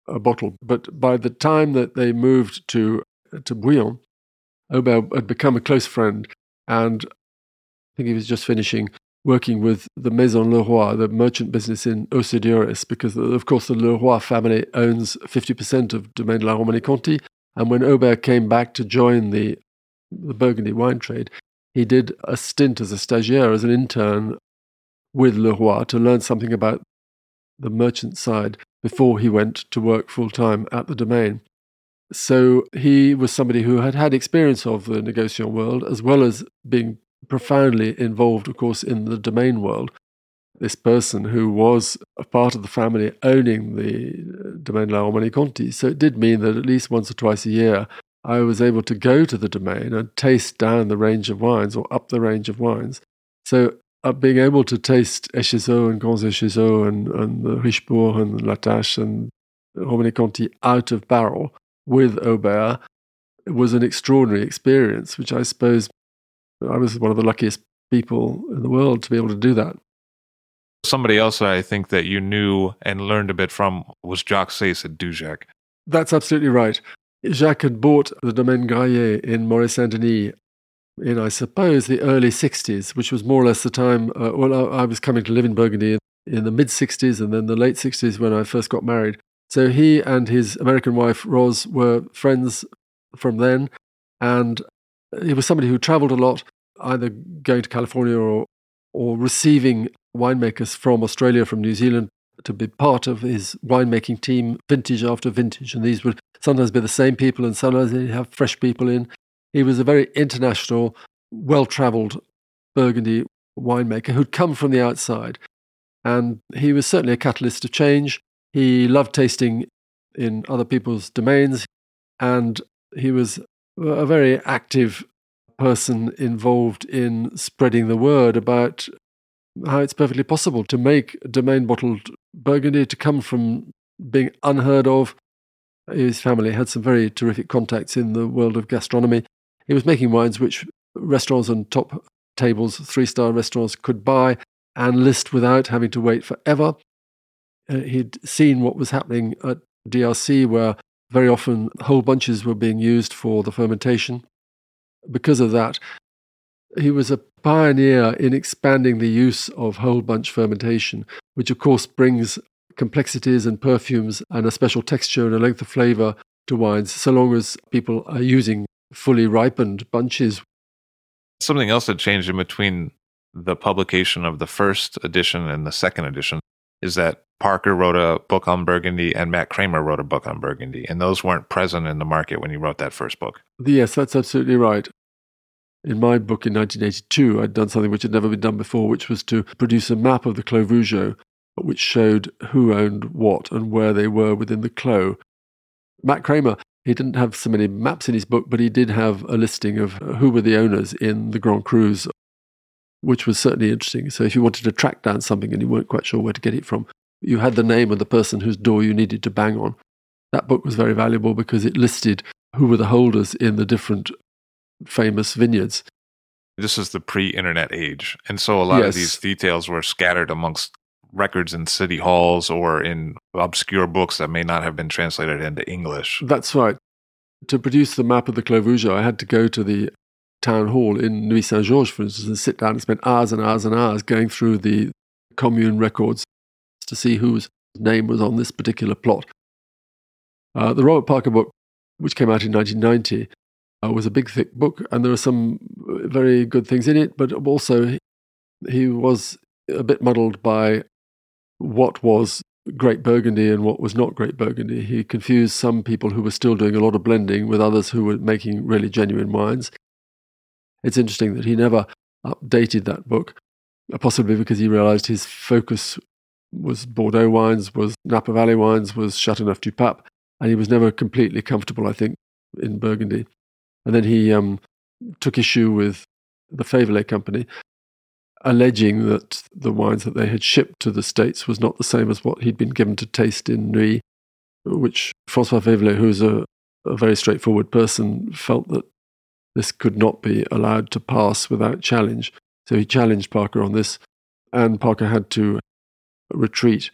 a bottle. But by the time that they moved to to Bouillon, Aubert had become a close friend. And I think he was just finishing working with the Maison Leroy, the merchant business in Hauts-de-Durès, because, of course, the Leroy family owns fifty percent of Domaine de la Romanée Conti. And when Aubert came back to join the, the Burgundy wine trade, he did a stint as a stagiaire, as an intern, with Leroy to learn something about the merchant side before he went to work full-time at the Domaine. So he was somebody who had had experience of the negociant world, as well as being profoundly involved, of course, in the Domaine world. This person who was a part of the family owning the Domaine de la Romanée Conti. So it did mean that at least once or twice a year, I was able to go to the Domaine and taste down the range of wines or up the range of wines. So uh, being able to taste Echezot and Grands Echezot and, and the Richebourg and Latache and Romanée Conti out of barrel with Aubert was an extraordinary experience, which I suppose I was one of the luckiest people in the world to be able to do that. Somebody else I think that you knew and learned a bit from was Jacques Saisse at Dujac. That's absolutely right. Jacques had bought the Domaine Graillet in Moret-Saint-Denis in, I suppose, the early sixties, which was more or less the time, uh, well, I was coming to live in Burgundy in, in the mid-sixties and then the late sixties when I first got married. So he and his American wife, Roz, were friends from then, and he was somebody who travelled a lot, either going to California or or receiving winemakers from Australia, from New Zealand, to be part of his winemaking team, vintage after vintage. And these would sometimes be the same people, and sometimes he'd have fresh people in. He was a very international, well-travelled Burgundy winemaker who'd come from the outside. And he was certainly a catalyst of change. He loved tasting in other people's domains, and he was a very active person involved in spreading the word about how it's perfectly possible to make domain bottled Burgundy, to come from being unheard of. His family had some very terrific contacts in the world of gastronomy. He was making wines which restaurants and top tables, three-star restaurants, could buy and list without having to wait forever. Uh, he'd seen what was happening at D R C, where very often whole bunches were being used for the fermentation. Because of that, he was a pioneer in expanding the use of whole bunch fermentation, which of course brings complexities and perfumes and a special texture and a length of flavour to wines, so long as people are using fully ripened bunches. Something else that changed in between the publication of the first edition and the second edition is that Parker wrote a book on Burgundy and Matt Kramer wrote a book on Burgundy, and those weren't present in the market when he wrote that first book. Yes, that's absolutely right. In my book in nineteen eighty-two, I'd done something which had never been done before, which was to produce a map of the Clos Vougeot, which showed who owned what and where they were within the Clos. Matt Kramer, he didn't have so many maps in his book, but he did have a listing of who were the owners in the Grand Crus, which was certainly interesting. So if you wanted to track down something and you weren't quite sure where to get it from, you had the name of the person whose door you needed to bang on. That book was very valuable because it listed who were the holders in the different famous vineyards. This is the pre-internet age. And so a lot yes. of these details were scattered amongst records in city halls or in obscure books that may not have been translated into English. That's right. To produce the map of the Clos Vougeot, I had to go to the town hall in Nuits-Saint-Georges, for instance, and sit down and spend hours and hours and hours going through the commune records to see whose name was on this particular plot. Uh, the Robert Parker book, which came out in nineteen ninety, uh, was a big, thick book, and there are some very good things in it, but also he, he was a bit muddled by what was Great Burgundy and what was not Great Burgundy. He confused some people who were still doing a lot of blending with others who were making really genuine wines. It's interesting that he never updated that book, possibly because he realised his focus was Bordeaux wines, was Napa Valley wines, was Châteauneuf-du-Pape, and he was never completely comfortable, I think, in Burgundy. And then he um, took issue with the Faverley Company, alleging that the wines that they had shipped to the States was not the same as what he'd been given to taste in Nuits, which François Faverley, who was a, a very straightforward person, felt that this could not be allowed to pass without challenge. So he challenged Parker on this, and Parker had to retreat.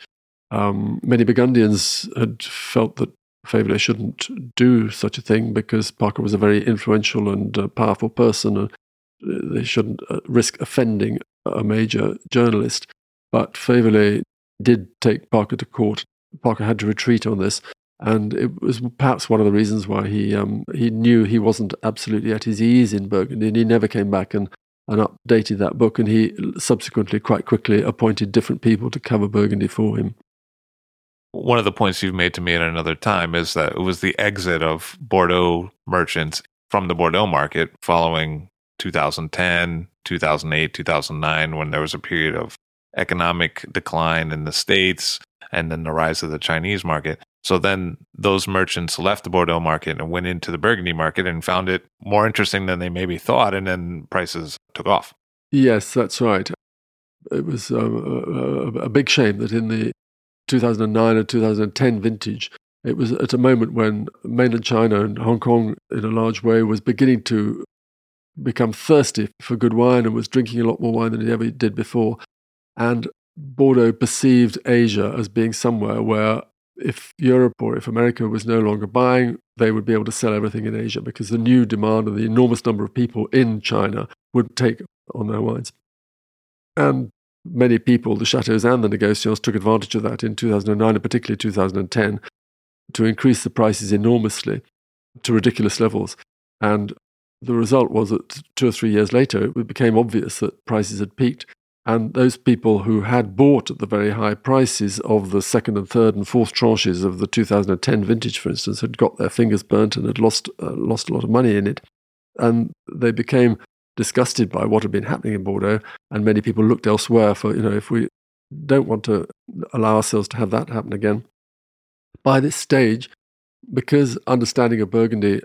Um, many Burgundians had felt that Faverley shouldn't do such a thing because Parker was a very influential and uh, powerful person, and they shouldn't uh, risk offending a major journalist. But Faverley did take Parker to court. Parker had to retreat on this. And it was perhaps one of the reasons why he um, he knew he wasn't absolutely at his ease in Burgundy, and he never came back and, and updated that book, and he subsequently quite quickly appointed different people to cover Burgundy for him. One of the points you've made to me at another time is that it was the exit of Bordeaux merchants from the Bordeaux market following two thousand ten, two thousand eight, two thousand nine, when there was a period of economic decline in the States and then the rise of the Chinese market. So then those merchants left the Bordeaux market and went into the Burgundy market and found it more interesting than they maybe thought, and then prices took off. Yes, that's right. It was um, a, a big shame that in the two thousand nine or two thousand ten vintage, it was at a moment when mainland China and Hong Kong in a large way was beginning to become thirsty for good wine and was drinking a lot more wine than it ever did before. And Bordeaux perceived Asia as being somewhere where if Europe or if America was no longer buying, they would be able to sell everything in Asia because the new demand and the enormous number of people in China would take on their wines. And many people, the chateaus and the negociants, took advantage of that in two thousand nine and particularly two thousand ten to increase the prices enormously to ridiculous levels. And the result was that two or three years later, it became obvious that prices had peaked. And those people who had bought at the very high prices of the second and third and fourth tranches of the two thousand ten vintage, for instance, had got their fingers burnt and had lost uh, lost a lot of money in it. And they became disgusted by what had been happening in Bordeaux, and many people looked elsewhere for, you know, if we don't want to allow ourselves to have that happen again. By this stage, because understanding of Burgundy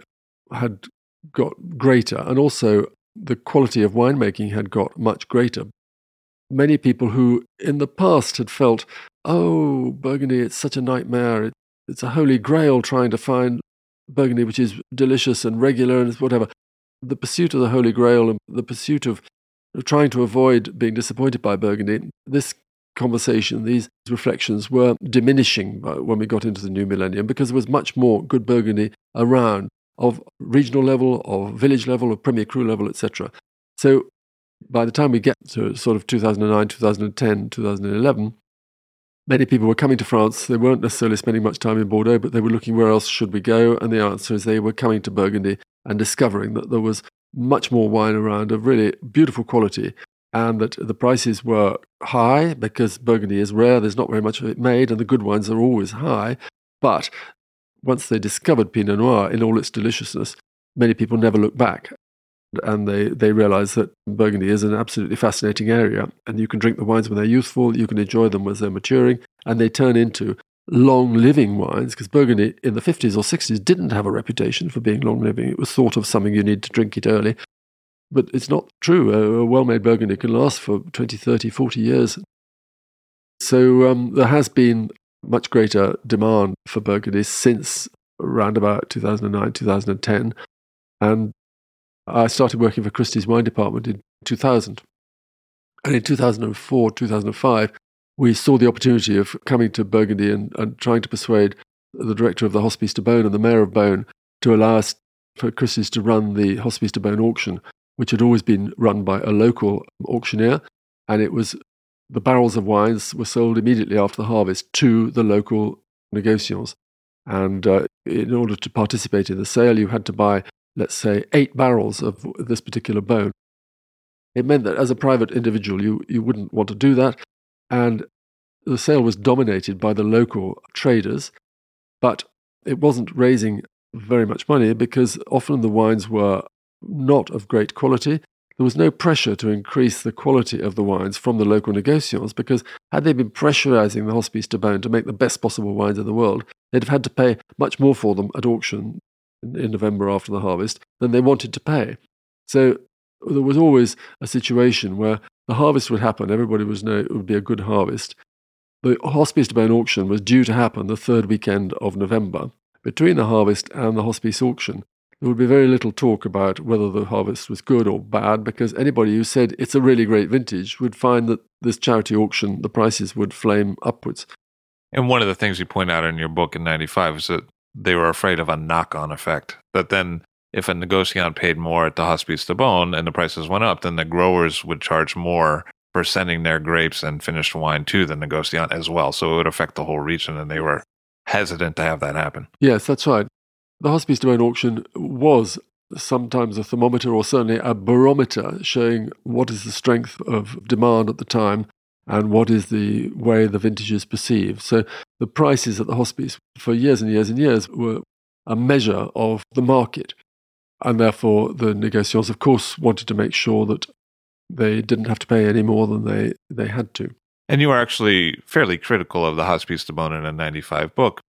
had got greater, and also the quality of winemaking had got much greater, many people who in the past had felt, oh, Burgundy, it's such a nightmare, it, it's a holy grail trying to find Burgundy, which is delicious and regular and whatever. The pursuit of the Holy Grail and the pursuit of trying to avoid being disappointed by Burgundy, this conversation, these reflections were diminishing when we got into the new millennium because there was much more good Burgundy around of regional level, of village level, of Premier Cru level, et cetera. So by the time we get to sort of two thousand nine, two thousand ten, two thousand eleven, many people were coming to France. They weren't necessarily spending much time in Bordeaux, but they were looking where else should we go, and the answer is they were coming to Burgundy and discovering that there was much more wine around of really beautiful quality and that the prices were high because Burgundy is rare, there's not very much of it made, and the good wines are always high. But once they discovered Pinot Noir in all its deliciousness, many people never looked back, and they, they realised that Burgundy is an absolutely fascinating area, and you can drink the wines when they're youthful, you can enjoy them as they're maturing, and they turn into long-living wines, because Burgundy in the fifties or sixties didn't have a reputation for being long-living. It was thought of something you need to drink it early. But it's not true. A well-made Burgundy can last for twenty, thirty, forty years. So um, there has been much greater demand for Burgundy since around about two thousand nine, two thousand ten. And I started working for Christie's Wine Department in two thousand. And in two thousand four, two thousand five, we saw the opportunity of coming to Burgundy and, and trying to persuade the director of the Hospice de Beaune and the mayor of Beaune to allow us, for Christie's, to run the Hospice de Beaune auction, which had always been run by a local auctioneer. And it was the barrels of wines were sold immediately after the harvest to the local negociants. And uh, in order to participate in the sale, you had to buy, let's say, eight barrels of this particular Beaune. It meant that as a private individual, you, you wouldn't want to do that. And the sale was dominated by the local traders, but it wasn't raising very much money because often the wines were not of great quality. There was no pressure to increase the quality of the wines from the local negociants because had they been pressurizing the Hospice de Beaune to make the best possible wines in the world, they'd have had to pay much more for them at auction in November after the harvest than they wanted to pay. So there was always a situation where the harvest would happen. Everybody was know it would be a good harvest. The Hospice de Beaune auction was due to happen the third weekend of November. Between the harvest and the hospice auction, there would be very little talk about whether the harvest was good or bad, because anybody who said it's a really great vintage would find that this charity auction, the prices would flame upwards. And one of the things you point out in your book in ninety-five is that they were afraid of a knock-on effect, that then if a negociant paid more at the Hospice de Beaune and the prices went up, then the growers would charge more for sending their grapes and finished wine to the negociant as well. So it would affect the whole region, and they were hesitant to have that happen. Yes, that's right. The Hospice de Beaune auction was sometimes a thermometer or certainly a barometer showing what is the strength of demand at the time and what is the way the vintage is perceived. So the prices at the hospice for years and years and years were a measure of the market. And therefore, the négociants, of course, wanted to make sure that they didn't have to pay any more than they, they had to. And you were actually fairly critical of the Hospice de Beaune in a ninety-five book.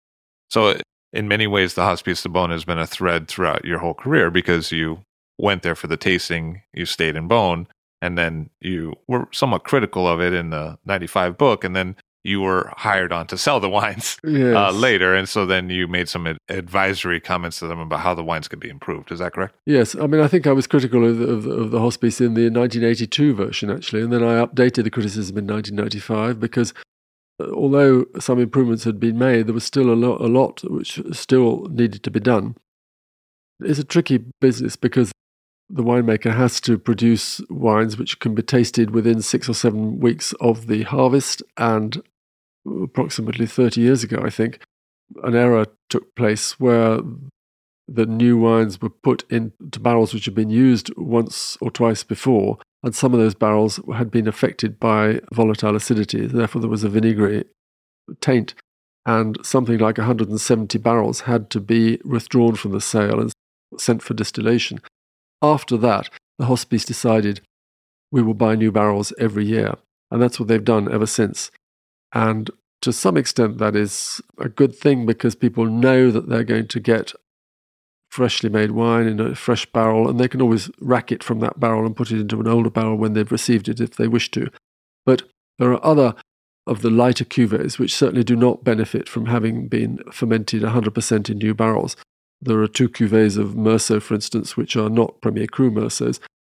So in many ways, the Hospice de Beaune has been a thread throughout your whole career because you went there for the tasting, you stayed in Beaune, and then you were somewhat critical of it in the ninety-five book, and then you were hired on to sell the wines yes. uh, later, and so then you made some ad- advisory comments to them about how the wines could be improved. Is that correct? Yes. I mean, I think I was critical of the, of the, of the hospice in the nineteen eighty-two version, actually, and then I updated the criticism in nineteen ninety-five because uh, although some improvements had been made, there was still a, lo- a lot which still needed to be done. It's a tricky business because the winemaker has to produce wines which can be tasted within six or seven weeks of the harvest, and approximately thirty years ago, I think, an error took place where the new wines were put into barrels which had been used once or twice before, and some of those barrels had been affected by volatile acidity. Therefore, there was a vinegary taint, and something like one hundred seventy barrels had to be withdrawn from the sale and sent for distillation. After that, the hospice decided we will buy new barrels every year, and that's what they've done ever since. And to some extent, that is a good thing because people know that they're going to get freshly made wine in a fresh barrel, and they can always rack it from that barrel and put it into an older barrel when they've received it if they wish to. But there are other of the lighter cuvées which certainly do not benefit from having been fermented one hundred percent in new barrels. There are two cuvées of Merceau, for instance, which are not Premier Cru Merceaus,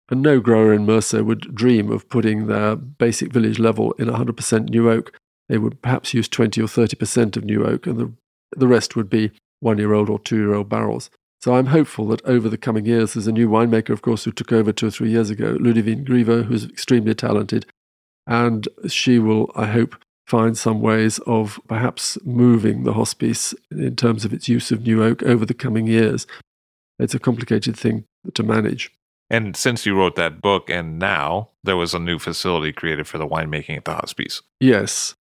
and no grower in Merceau would dream of putting their basic village level in one hundred percent new oak. They would perhaps use twenty or thirty percent of new oak, and the, the rest would be one-year-old or two-year-old barrels. So I'm hopeful that over the coming years, there's a new winemaker, of course, who took over two or three years ago, Ludivine Grivo, who's extremely talented, and she will, I hope, find some ways of perhaps moving the hospice in terms of its use of new oak over the coming years. It's a complicated thing to manage. And since you wrote that book and now, there was a new facility created for the winemaking at the hospice. Yes.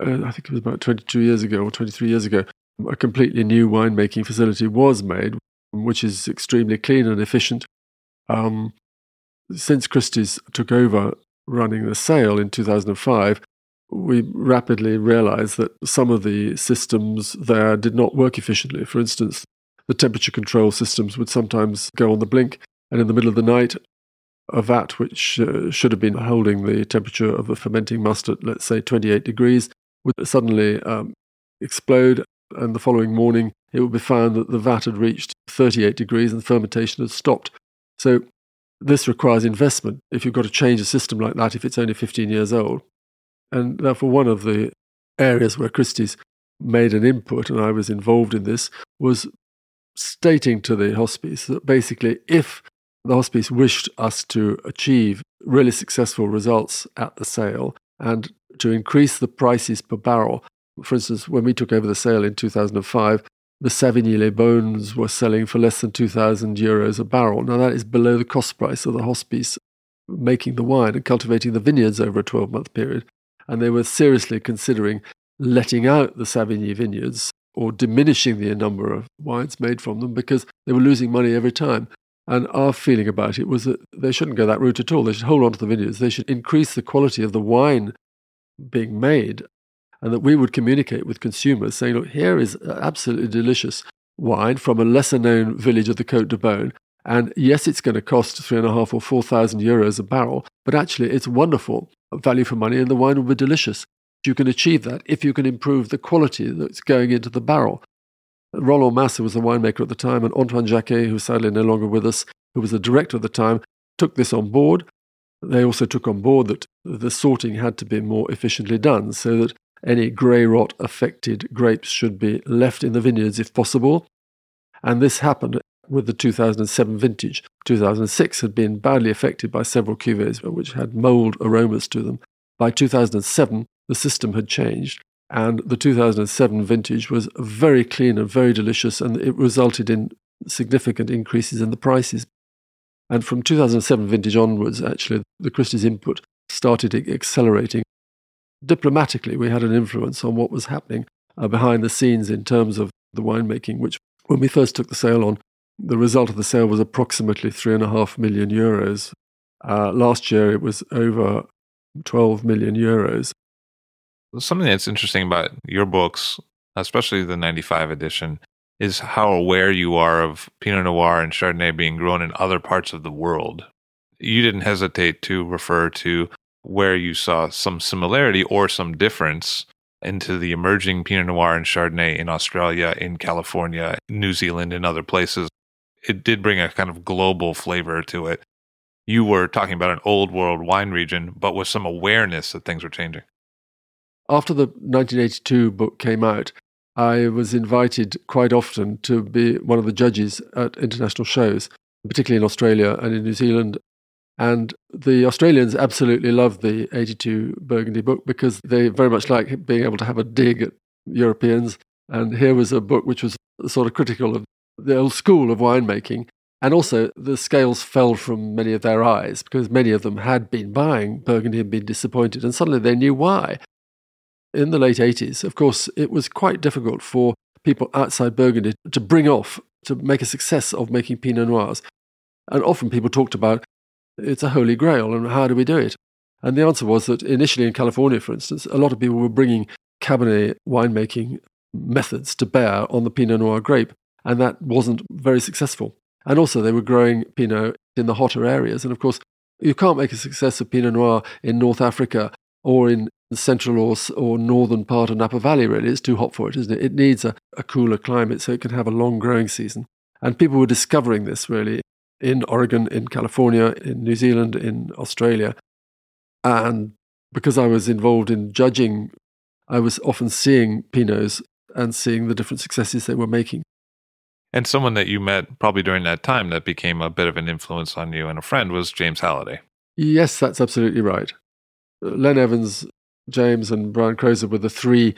I think it was about twenty-two years ago or twenty-three years ago, a completely new winemaking facility was made, which is extremely clean and efficient. Um, since Christie's took over running the sale in two thousand five, we rapidly realized that some of the systems there did not work efficiently. For instance, the temperature control systems would sometimes go on the blink, and in the middle of the night, a vat which uh, should have been holding the temperature of a fermenting mustard, let's say twenty-eight degrees, would suddenly um, explode, and the following morning it would be found that the vat had reached thirty-eight degrees and fermentation had stopped. So this requires investment if you've got to change a system like that if it's only fifteen years old. And therefore one of the areas where Christie's made an input, and I was involved in this, was stating to the hospice that basically if the hospice wished us to achieve really successful results at the sale and to increase the prices per barrel. For instance, when we took over the sale in two thousand five, the Savigny-les-Beaunes were selling for less than two thousand euros a barrel. Now, that is below the cost price of the hospice making the wine and cultivating the vineyards over a twelve-month period. And they were seriously considering letting out the Savigny vineyards or diminishing the number of wines made from them because they were losing money every time. And our feeling about it was that they shouldn't go that route at all. They should hold on to the vineyards. They should increase the quality of the wine being made, and that we would communicate with consumers saying, look, here is absolutely delicious wine from a lesser-known village of the Côte de Beaune, and yes, it's going to cost three and a half or four thousand euros a barrel, but actually it's wonderful value for money, and the wine will be delicious. You can achieve that if you can improve the quality that's going into the barrel. Roland Massa was the winemaker at the time, and Antoine Jacquet, who's sadly no longer with us, who was the director at the time, took this on board. They also took on board that the sorting had to be more efficiently done so that any grey rot affected grapes should be left in the vineyards if possible. And this happened with the two thousand seven vintage. two thousand six had been badly affected by several cuvées which had mould aromas to them. By two thousand seven, the system had changed. And the two thousand seven vintage was very clean and very delicious, and it resulted in significant increases in the prices. And from two thousand seven vintage onwards, actually, the Christie's input started accelerating. Diplomatically, we had an influence on what was happening, uh, behind the scenes in terms of the winemaking, which when we first took the sale on, the result of the sale was approximately three and a half million euros. Uh, last year, it was over twelve million euros. Something that's interesting about your books, especially the ninety-five edition, is how aware you are of Pinot Noir and Chardonnay being grown in other parts of the world. You didn't hesitate to refer to where you saw some similarity or some difference into the emerging Pinot Noir and Chardonnay in Australia, in California, New Zealand, and other places. It did bring a kind of global flavor to it. You were talking about an old world wine region, but with some awareness that things were changing. After the nineteen eighty-two book came out, I was invited quite often to be one of the judges at international shows, particularly in Australia and in New Zealand. And the Australians absolutely loved the eighty-two Burgundy book because they very much like being able to have a dig at Europeans. And here was a book which was sort of critical of the old school of winemaking. And also the scales fell from many of their eyes because many of them had been buying Burgundy and been disappointed. And suddenly they knew why. In the late eighties, of course, it was quite difficult for people outside Burgundy to bring off, to make a success of making Pinot Noirs. And often people talked about, it's a holy grail, and how do we do it? And the answer was that initially in California, for instance, a lot of people were bringing Cabernet winemaking methods to bear on the Pinot Noir grape, and that wasn't very successful. And also they were growing Pinot in the hotter areas. And of course, you can't make a success of Pinot Noir in North Africa or in the central or, or northern part of Napa Valley, really. It's too hot for it, isn't it? It needs a, a cooler climate so it can have a long growing season. And people were discovering this, really, in Oregon, in California, in New Zealand, in Australia. And because I was involved in judging, I was often seeing Pinots and seeing the different successes they were making. And someone that you met probably during that time that became a bit of an influence on you and a friend was James Halliday. Yes, that's absolutely right. Len Evans, James and Brian Crozer were the three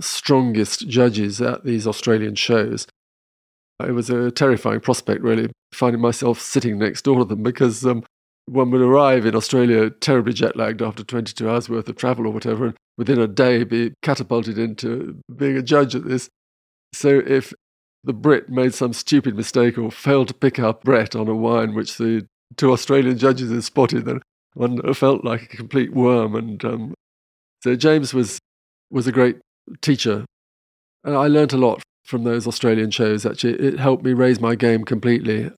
strongest judges at these Australian shows. It was a terrifying prospect, really, finding myself sitting next door to them because um, one would arrive in Australia terribly jet-lagged after twenty-two hours worth of travel or whatever, and within a day be catapulted into being a judge at this. So if the Brit made some stupid mistake or failed to pick up Brett on a wine which the two Australian judges had spotted, then one felt like a complete worm. And um, so James was was a great teacher. And I learnt a lot from those Australian shows, actually. It helped me raise my game completely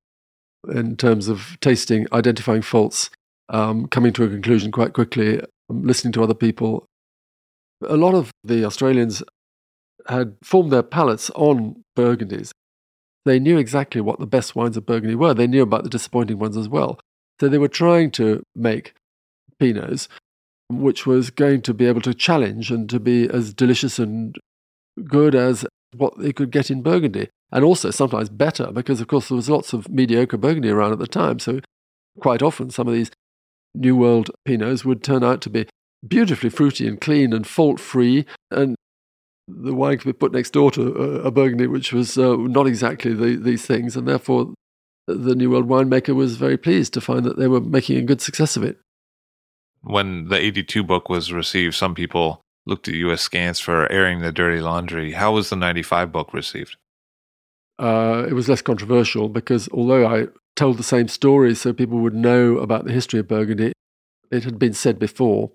in terms of tasting, identifying faults, um, coming to a conclusion quite quickly, listening to other people. A lot of the Australians had formed their palates on Burgundies. They knew exactly what the best wines of Burgundy were. They knew about the disappointing ones as well. So they were trying to make Pinots, which was going to be able to challenge and to be as delicious and good as what they could get in Burgundy, and also sometimes better, because of course there was lots of mediocre Burgundy around at the time. So quite often some of these New World Pinots would turn out to be beautifully fruity and clean and fault-free, and the wine could be put next door to a Burgundy which was uh, not exactly the, these things, and therefore the New World winemaker was very pleased to find that they were making a good success of it. When the eighty-two book was received, some people looked at you askance for airing the dirty laundry. How was the ninety-five book received? Uh, it was less controversial because although I told the same story so people would know about the history of Burgundy, it had been said before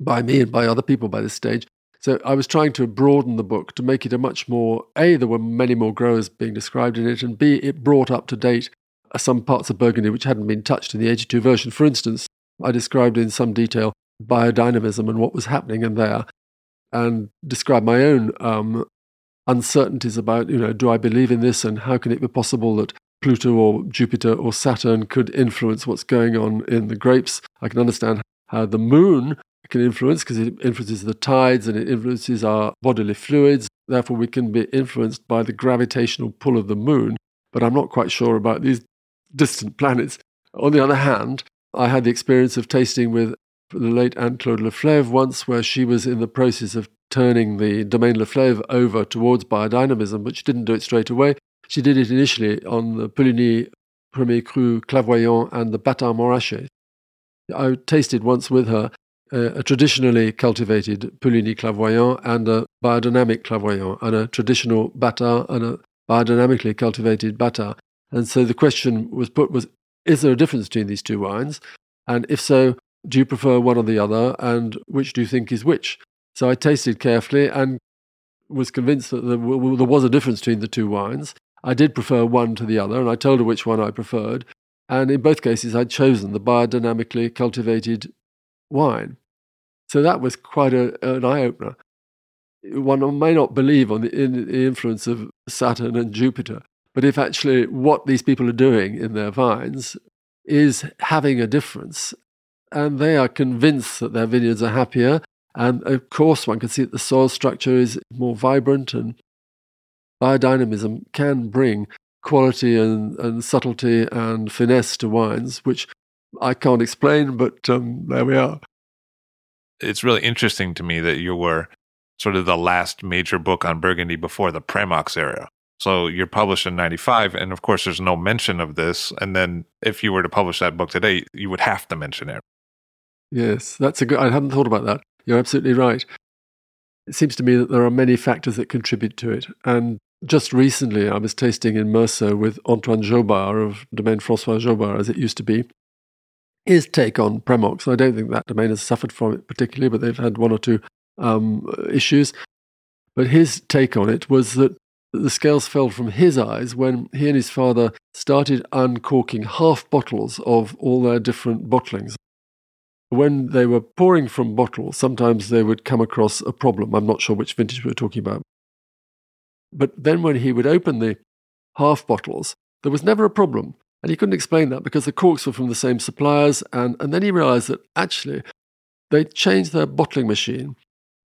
by me and by other people by this stage. So I was trying to broaden the book to make it a much more, A, there were many more growers being described in it, and B, it brought up to date some parts of Burgundy which hadn't been touched in the eighty-two version. For instance, I described in some detail biodynamism and what was happening in there, and describe my own um, uncertainties about, you know, do I believe in this, and how can it be possible that Pluto or Jupiter or Saturn could influence what's going on in the grapes? I can understand how the moon can influence because it influences the tides and it influences our bodily fluids. Therefore, we can be influenced by the gravitational pull of the moon, but I'm not quite sure about these distant planets. On the other hand, I had the experience of tasting with the late Anne-Claude Leflèvre once, where she was in the process of turning the Domaine Leflèvre over towards biodynamism, but she didn't do it straight away. She did it initially on the Pouligny, Premier Cru, Clavoyant, and the Bâtard Montrachet. I tasted once with her uh, a traditionally cultivated Pulligny clairvoyant and a biodynamic clairvoyant, and a traditional Bâtard and a biodynamically cultivated Bâtard. And so the question was put was, is there a difference between these two wines? And if so, do you prefer one or the other? And which do you think is which? So I tasted carefully and was convinced that there, w- there was a difference between the two wines. I did prefer one to the other, and I told her which one I preferred. And in both cases, I'd chosen the biodynamically cultivated wine. So that was quite a, an eye-opener. One may not believe on the, in, the influence of Saturn and Jupiter, but if actually what these people are doing in their vines is having a difference, and they are convinced that their vineyards are happier, and of course one can see that the soil structure is more vibrant, and biodynamism can bring quality and, and subtlety and finesse to wines, which I can't explain, but um, there we are. It's really interesting to me that you were sort of the last major book on Burgundy before the Prémox era. So you're published in ninety-five, and of course there's no mention of this, and then if you were to publish that book today, you would have to mention it. Yes, that's a good, I hadn't thought about that. You're absolutely right. It seems to me that there are many factors that contribute to it, and just recently, I was tasting in Meursault with Antoine Jobard of Domaine François Jobard, as it used to be, his take on Prémox. I don't think that domaine has suffered from it particularly, but they've had one or two um, issues. But his take on it was that the scales fell from his eyes when he and his father started uncorking half bottles of all their different bottlings. When they were pouring from bottles, sometimes they would come across a problem. I'm not sure which vintage we were talking about. But then when he would open the half bottles, there was never a problem. And he couldn't explain that because the corks were from the same suppliers. And, and then he realized that actually they changed their bottling machine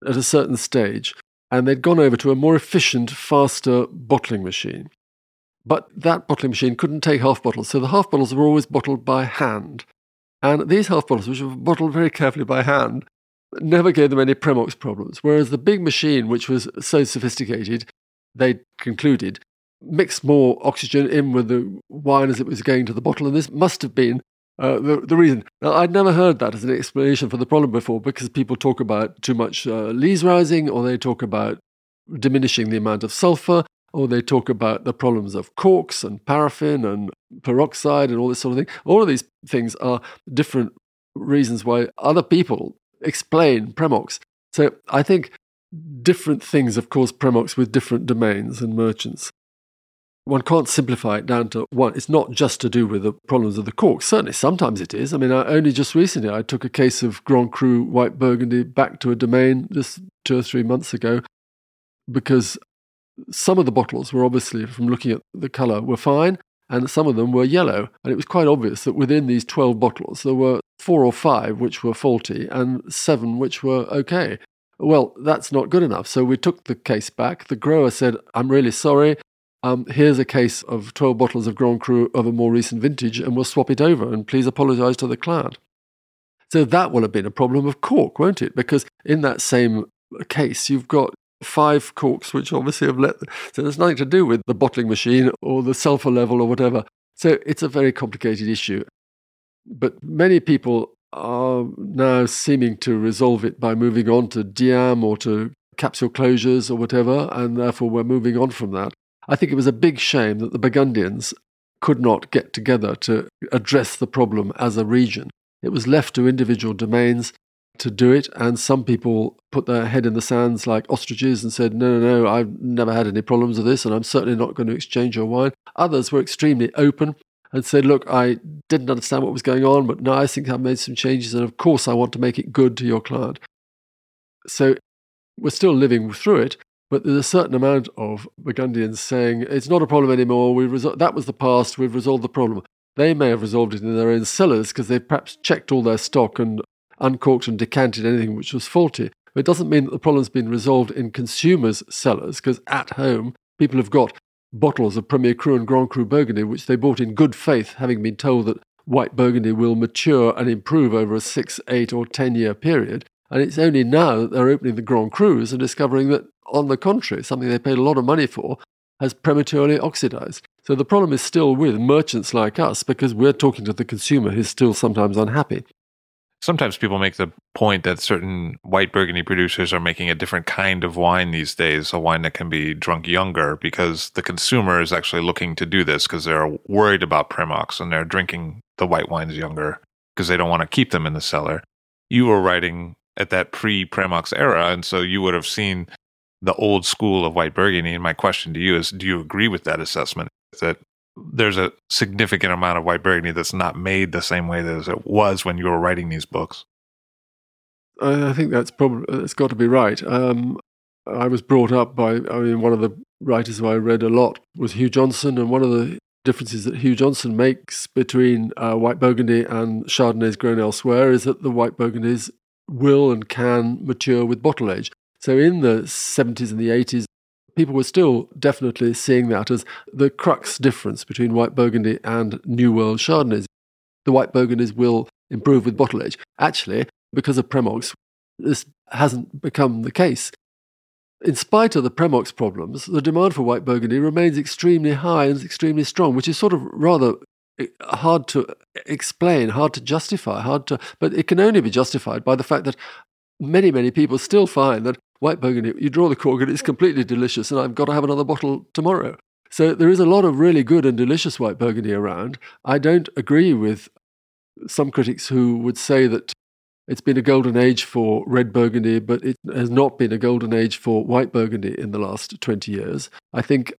at a certain stage and they'd gone over to a more efficient, faster bottling machine. But that bottling machine couldn't take half bottles. So the half bottles were always bottled by hand. And these half bottles, which were bottled very carefully by hand, never gave them any Prémox problems. Whereas the big machine, which was so sophisticated, they concluded, mixed more oxygen in with the wine as it was going to the bottle, and this must have been uh, the, the reason. Now, I'd never heard that as an explanation for the problem before, because people talk about too much uh, lees rising, or they talk about diminishing the amount of sulfur, or they talk about the problems of corks and paraffin and peroxide and all this sort of thing. All of these things are different reasons why other people explain Prémox. So I think different things have caused Prémox with different domains and merchants. One can't simplify it down to one. It's not just to do with the problems of the cork. Certainly, sometimes it is. I mean, I, only just recently I took a case of Grand Cru White Burgundy back to a domain just two or three months ago because some of the bottles were obviously, from looking at the colour, were fine, and some of them were yellow. And it was quite obvious that within these twelve bottles, there were four or five which were faulty and seven which were okay. Well, that's not good enough. So we took the case back. The grower said, I'm really sorry. Um, here's a case of twelve bottles of Grand Cru of a more recent vintage, and we'll swap it over, and please apologise to the client. So that will have been a problem of cork, won't it? Because in that same case, you've got five corks, which obviously have let... So there's nothing to do with the bottling machine or the sulphur level or whatever. So it's a very complicated issue. But many people are now seeming to resolve it by moving on to D I A M or to capsule closures or whatever, and therefore we're moving on from that. I think it was a big shame that the Burgundians could not get together to address the problem as a region. It was left to individual domains to do it, and some people put their head in the sands like ostriches and said, no, no, no, I've never had any problems with this, and I'm certainly not going to exchange your wine. Others were extremely open and said, look, I didn't understand what was going on, but now I think I've made some changes, and of course I want to make it good to your client. So we're still living through it, but there's a certain amount of Burgundians saying, it's not a problem anymore, we've resol- that was the past, we've resolved the problem. They may have resolved it in their own cellars because they've perhaps checked all their stock and uncorked and decanted anything which was faulty. But it doesn't mean that the problem's been resolved in consumers' cellars, because at home people have got bottles of Premier Cru and Grand Cru Burgundy, which they bought in good faith, having been told that white Burgundy will mature and improve over a six, eight, or ten-year period. And it's only now that they're opening the Grand Crus and discovering that, on the contrary, something they paid a lot of money for has prematurely oxidized. So the problem is still with merchants like us, because we're talking to the consumer who's still sometimes unhappy. Sometimes people make the point that certain white Burgundy producers are making a different kind of wine these days, a wine that can be drunk younger, because the consumer is actually looking to do this because they're worried about Primox and they're drinking the white wines younger because they don't want to keep them in the cellar. You were writing at that pre-Primox era, and so you would have seen the old school of white Burgundy. And my question to you is, do you agree with that assessment, that there's a significant amount of white Burgundy that's not made the same way that it was when you were writing these books? I think that's probably, it's got to be right. Um, I was brought up by, I mean, one of the writers who I read a lot was Hugh Johnson, and one of the differences that Hugh Johnson makes between uh, white Burgundy and Chardonnays grown elsewhere is that the white Burgundies will and can mature with bottle age. So in the seventies and the eighties, people were still definitely seeing that as the crux difference between white Burgundy and New World Chardonnays. The white Burgundies will improve with bottle age. Actually, because of Primox, this hasn't become the case. In spite of the Primox problems, the demand for white Burgundy remains extremely high and extremely strong, which is sort of rather hard to explain, hard to justify, hard to, but it can only be justified by the fact that many, many people still find that white Burgundy, you draw the cork and it's completely delicious, and I've got to have another bottle tomorrow. So there is a lot of really good and delicious white Burgundy around. I don't agree with some critics who would say that it's been a golden age for red Burgundy, but it has not been a golden age for white Burgundy in the last twenty years. I think,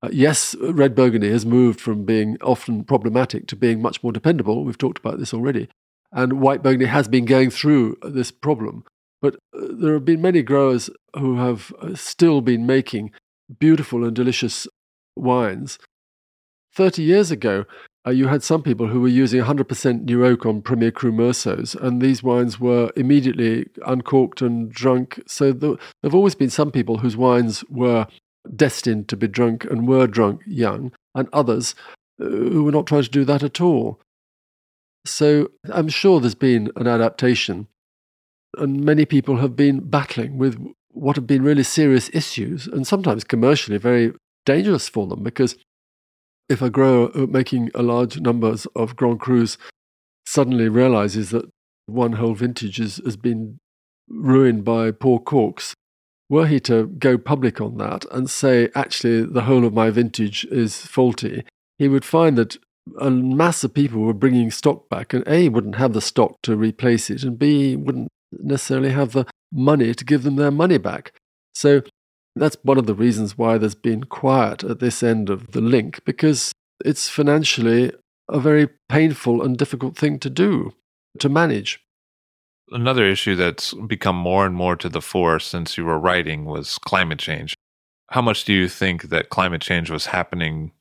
uh, yes, red Burgundy has moved from being often problematic to being much more dependable. We've talked about this already. And white Burgundy has been going through this problem. But there have been many growers who have still been making beautiful and delicious wines. thirty years ago, uh, you had some people who were using one hundred percent new oak on Premier Cru Merceaus, and these wines were immediately uncorked and drunk. So the, there've always been some people whose wines were destined to be drunk and were drunk young, and others uh, who were not trying to do that at all. So I'm sure there's been an adaptation. And many people have been battling with what have been really serious issues, and sometimes commercially very dangerous for them, because if a grower making a large numbers of Grand Crus suddenly realizes that one whole vintage is, has been ruined by poor corks, were he to go public on that and say, actually, the whole of my vintage is faulty, he would find that a mass of people were bringing stock back, and A, wouldn't have the stock to replace it, and B, wouldn't necessarily have the money to give them their money back. So that's one of the reasons why there's been quiet at this end of the link, because it's financially a very painful and difficult thing to do, to manage. Another issue that's become more and more to the fore since you were writing was climate change. How much do you think that climate change was happening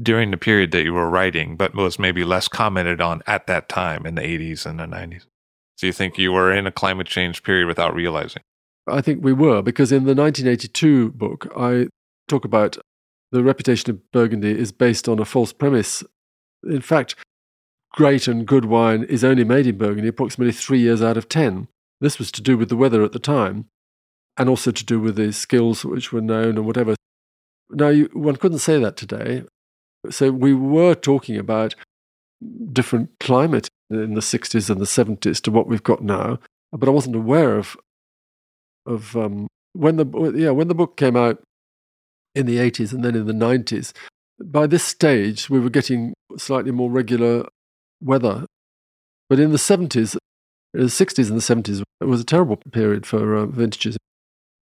during the period that you were writing, but was maybe less commented on at that time in the eighties and the nineties? Do you think you were in a climate change period without realizing? I think we were, because in the nineteen eighty-two book, I talk about the reputation of Burgundy is based on a false premise. In fact, great and good wine is only made in Burgundy approximately three years out of ten. This was to do with the weather at the time, and also to do with the skills which were known and whatever. Now, you, one couldn't say that today. So we were talking about different climate in the sixties and the seventies to what we've got now, but I wasn't aware of of um, when the yeah when the book came out in the eighties and then in the nineties. By this stage, we were getting slightly more regular weather, but in the seventies, the sixties and the seventies, it was a terrible period for uh, vintages.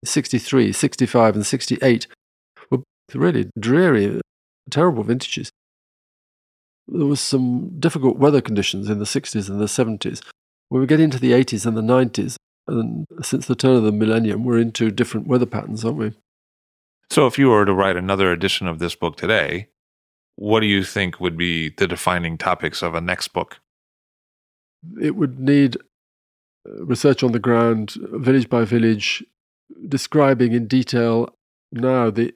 sixty-three, sixty-five, and sixty-eight were really dreary, terrible vintages. There was some difficult weather conditions in the sixties and the seventies. When we get into the eighties and the nineties, and since the turn of the millennium, we're into different weather patterns, aren't we? So if you were to write another edition of this book today, what do you think would be the defining topics of a next book? It would need research on the ground, village by village, describing in detail now the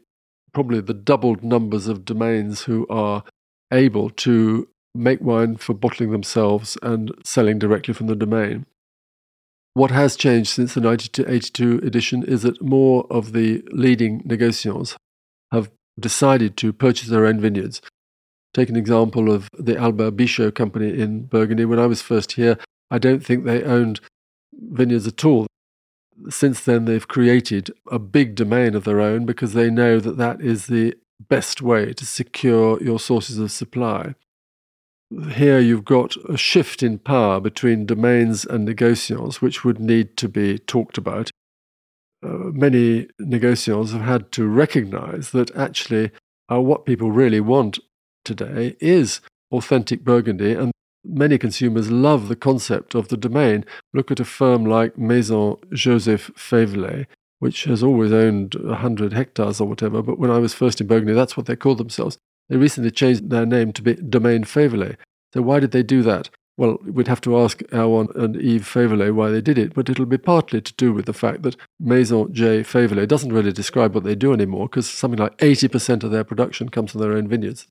probably the doubled numbers of domains who are able to make wine for bottling themselves and selling directly from the domain. What has changed since the nineteen eighty-two edition is that more of the leading négociants have decided to purchase their own vineyards. Take an example of the Albert Bichot Company in Burgundy. When I was first here, I don't think they owned vineyards at all. Since then, they've created a big domain of their own because they know that that is the best way to secure your sources of supply. Here you've got a shift in power between domains and négociants, which would need to be talked about. Uh, many négociants have had to recognise that actually uh, what people really want today is authentic Burgundy, and many consumers love the concept of the domain. Look at a firm like Maison Joseph Favelet, which has always owned one hundred hectares or whatever, but when I was first in Burgundy, that's what they called themselves. They recently changed their name to be Domaine Favelet. So why did they do that? Well, we'd have to ask Erwan and Yves Favelet why they did it, but it'll be partly to do with the fact that Maison J. Favelet doesn't really describe what they do anymore, because something like eighty percent of their production comes from their own vineyards.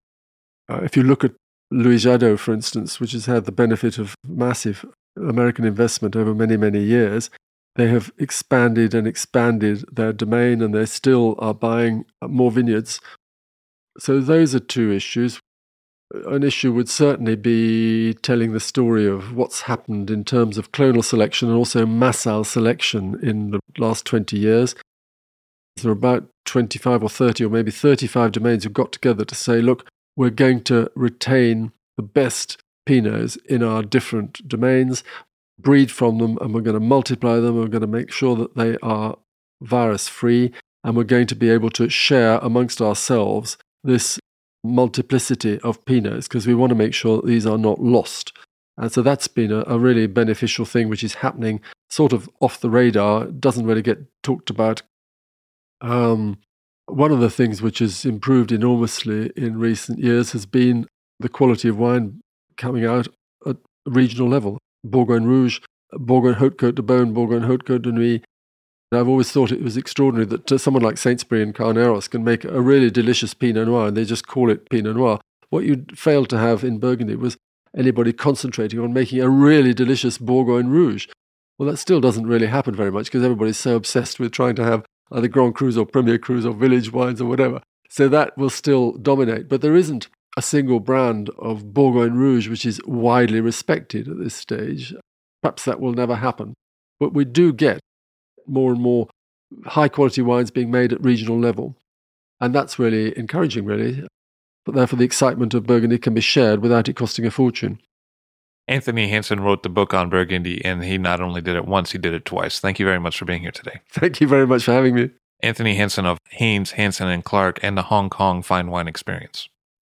Uh, if you look at Louis Jadot, for instance, which has had the benefit of massive American investment over many, many years, they have expanded and expanded their domain, and they still are buying more vineyards. So those are two issues. An issue would certainly be telling the story of what's happened in terms of clonal selection and also massal selection in the last twenty years. There are about twenty-five or thirty or maybe thirty-five domains who've got together to say, look, we're going to retain the best Pinots in our different domains, breed from them, and we're going to multiply them. We're going to make sure that they are virus-free, and we're going to be able to share amongst ourselves this multiplicity of Pinots, because we want to make sure that these are not lost. And so that's been a, a really beneficial thing, which is happening sort of off the radar, doesn't really get talked about. Um, one of the things which has improved enormously in recent years has been the quality of wine coming out at regional level. Bourgogne Rouge, Bourgogne Haute Côte de Beaune, Bourgogne Haute Côte de Nuits. I've always thought it was extraordinary that someone like Saintsbury and Carneros can make a really delicious Pinot Noir, and they just call it Pinot Noir. What you failed to have in Burgundy was anybody concentrating on making a really delicious Bourgogne Rouge. Well, that still doesn't really happen very much because everybody's so obsessed with trying to have either Grand Cru or Premier Cru or Village wines or whatever. So that will still dominate. But there isn't a single brand of Bourgogne Rouge which is widely respected at this stage. Perhaps that will never happen. But we do get more and more high-quality wines being made at regional level. And that's really encouraging, really. But therefore, the excitement of Burgundy can be shared without it costing a fortune. Anthony Hanson wrote the book on Burgundy, and he not only did it once, he did it twice. Thank you very much for being here today. Thank you very much for having me. Anthony Hanson of Haynes, Hanson and Clark, and the Hong Kong Fine Wine Experience.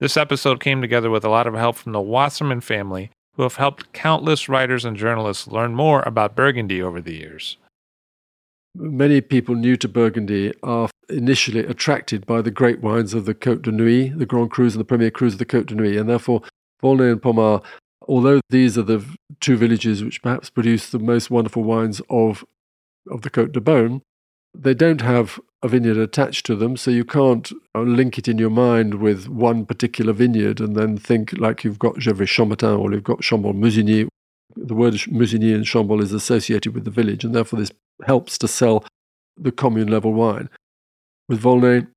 This episode came together with a lot of help from the Wasserman family, who have helped countless writers and journalists learn more about Burgundy over the years. Many people new to Burgundy are initially attracted by the great wines of the Côte de Nuits, the Grand Crus and the Premier Crus of the Côte de Nuits, and therefore Volnay and Pommard, although these are the two villages which perhaps produce the most wonderful wines of, of the Côte de Beaune, they don't have a vineyard attached to them, so you can't link it in your mind with one particular vineyard and then think like you've got Gevrey Chambertin or you've got Chambolle-Musigny. The word Musigny and Chambolle is associated with the village, and therefore this helps to sell the commune-level wine. With Volnay,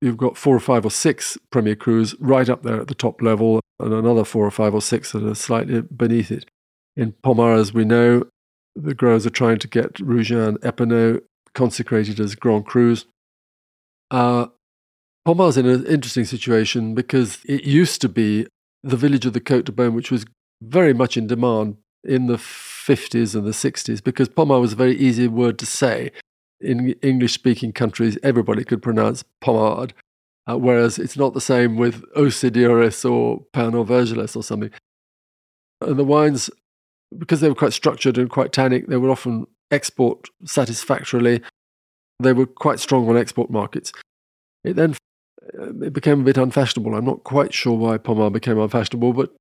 you've got four or five or six Premier Crus right up there at the top level and another four or five or six that are slightly beneath it. In Pommard, as we know, the growers are trying to get Rougin and Epinot consecrated as Grand Crus. Uh, Pommard's in an interesting situation because it used to be the village of the Côte de Beaune, which was very much in demand in the fifties and the sixties, because Pommard was a very easy word to say. In English-speaking countries, everybody could pronounce Pommard, uh, whereas it's not the same with Osidiris or Pinot Vergeles or something. And the wines, because they were quite structured and quite tannic, they would often export satisfactorily. They were quite strong on export markets. It then it became a bit unfashionable. I'm not quite sure why Pommard became unfashionable, but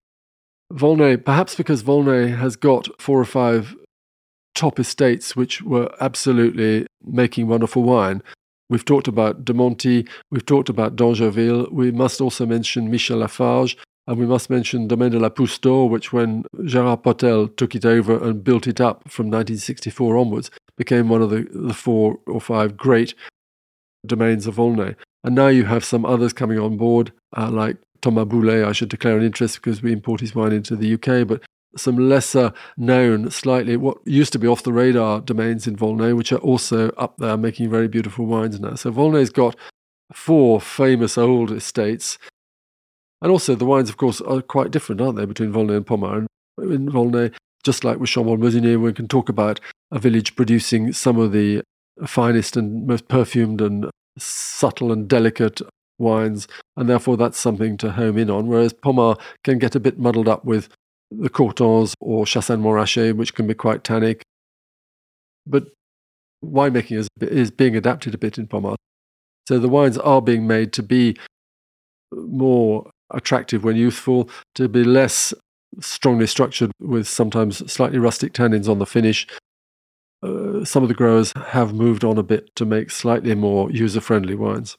Volnay, perhaps because Volnay has got four or five top estates which were absolutely making wonderful wine. We've talked about de Monty, we've talked about d'Angerville, we must also mention Michel Lafarge, and we must mention Domaine de la Poustour, which when Gérard Potel took it over and built it up from nineteen sixty-four onwards, became one of the, the four or five great domains of Volnay. And now you have some others coming on board, uh, like Thomas Boulet. I should declare an interest because we import his wine into the U K, but some lesser known, slightly what used to be off the radar domains in Volnay, which are also up there making very beautiful wines now. So Volnay's got four famous old estates. And also the wines, of course, are quite different, aren't they, between Volnay and Pommard? In Volnay, just like with Chambolle-Musigny, we can talk about a village producing some of the finest and most perfumed and subtle and delicate wines, and therefore that's something to home in on, whereas Pommard can get a bit muddled up with the Cortons or Chassagne-Montrachet, which can be quite tannic. But winemaking is, is being adapted a bit in Pommard. So the wines are being made to be more attractive when youthful, to be less strongly structured with sometimes slightly rustic tannins on the finish. Uh, some of the growers have moved on a bit to make slightly more user-friendly wines.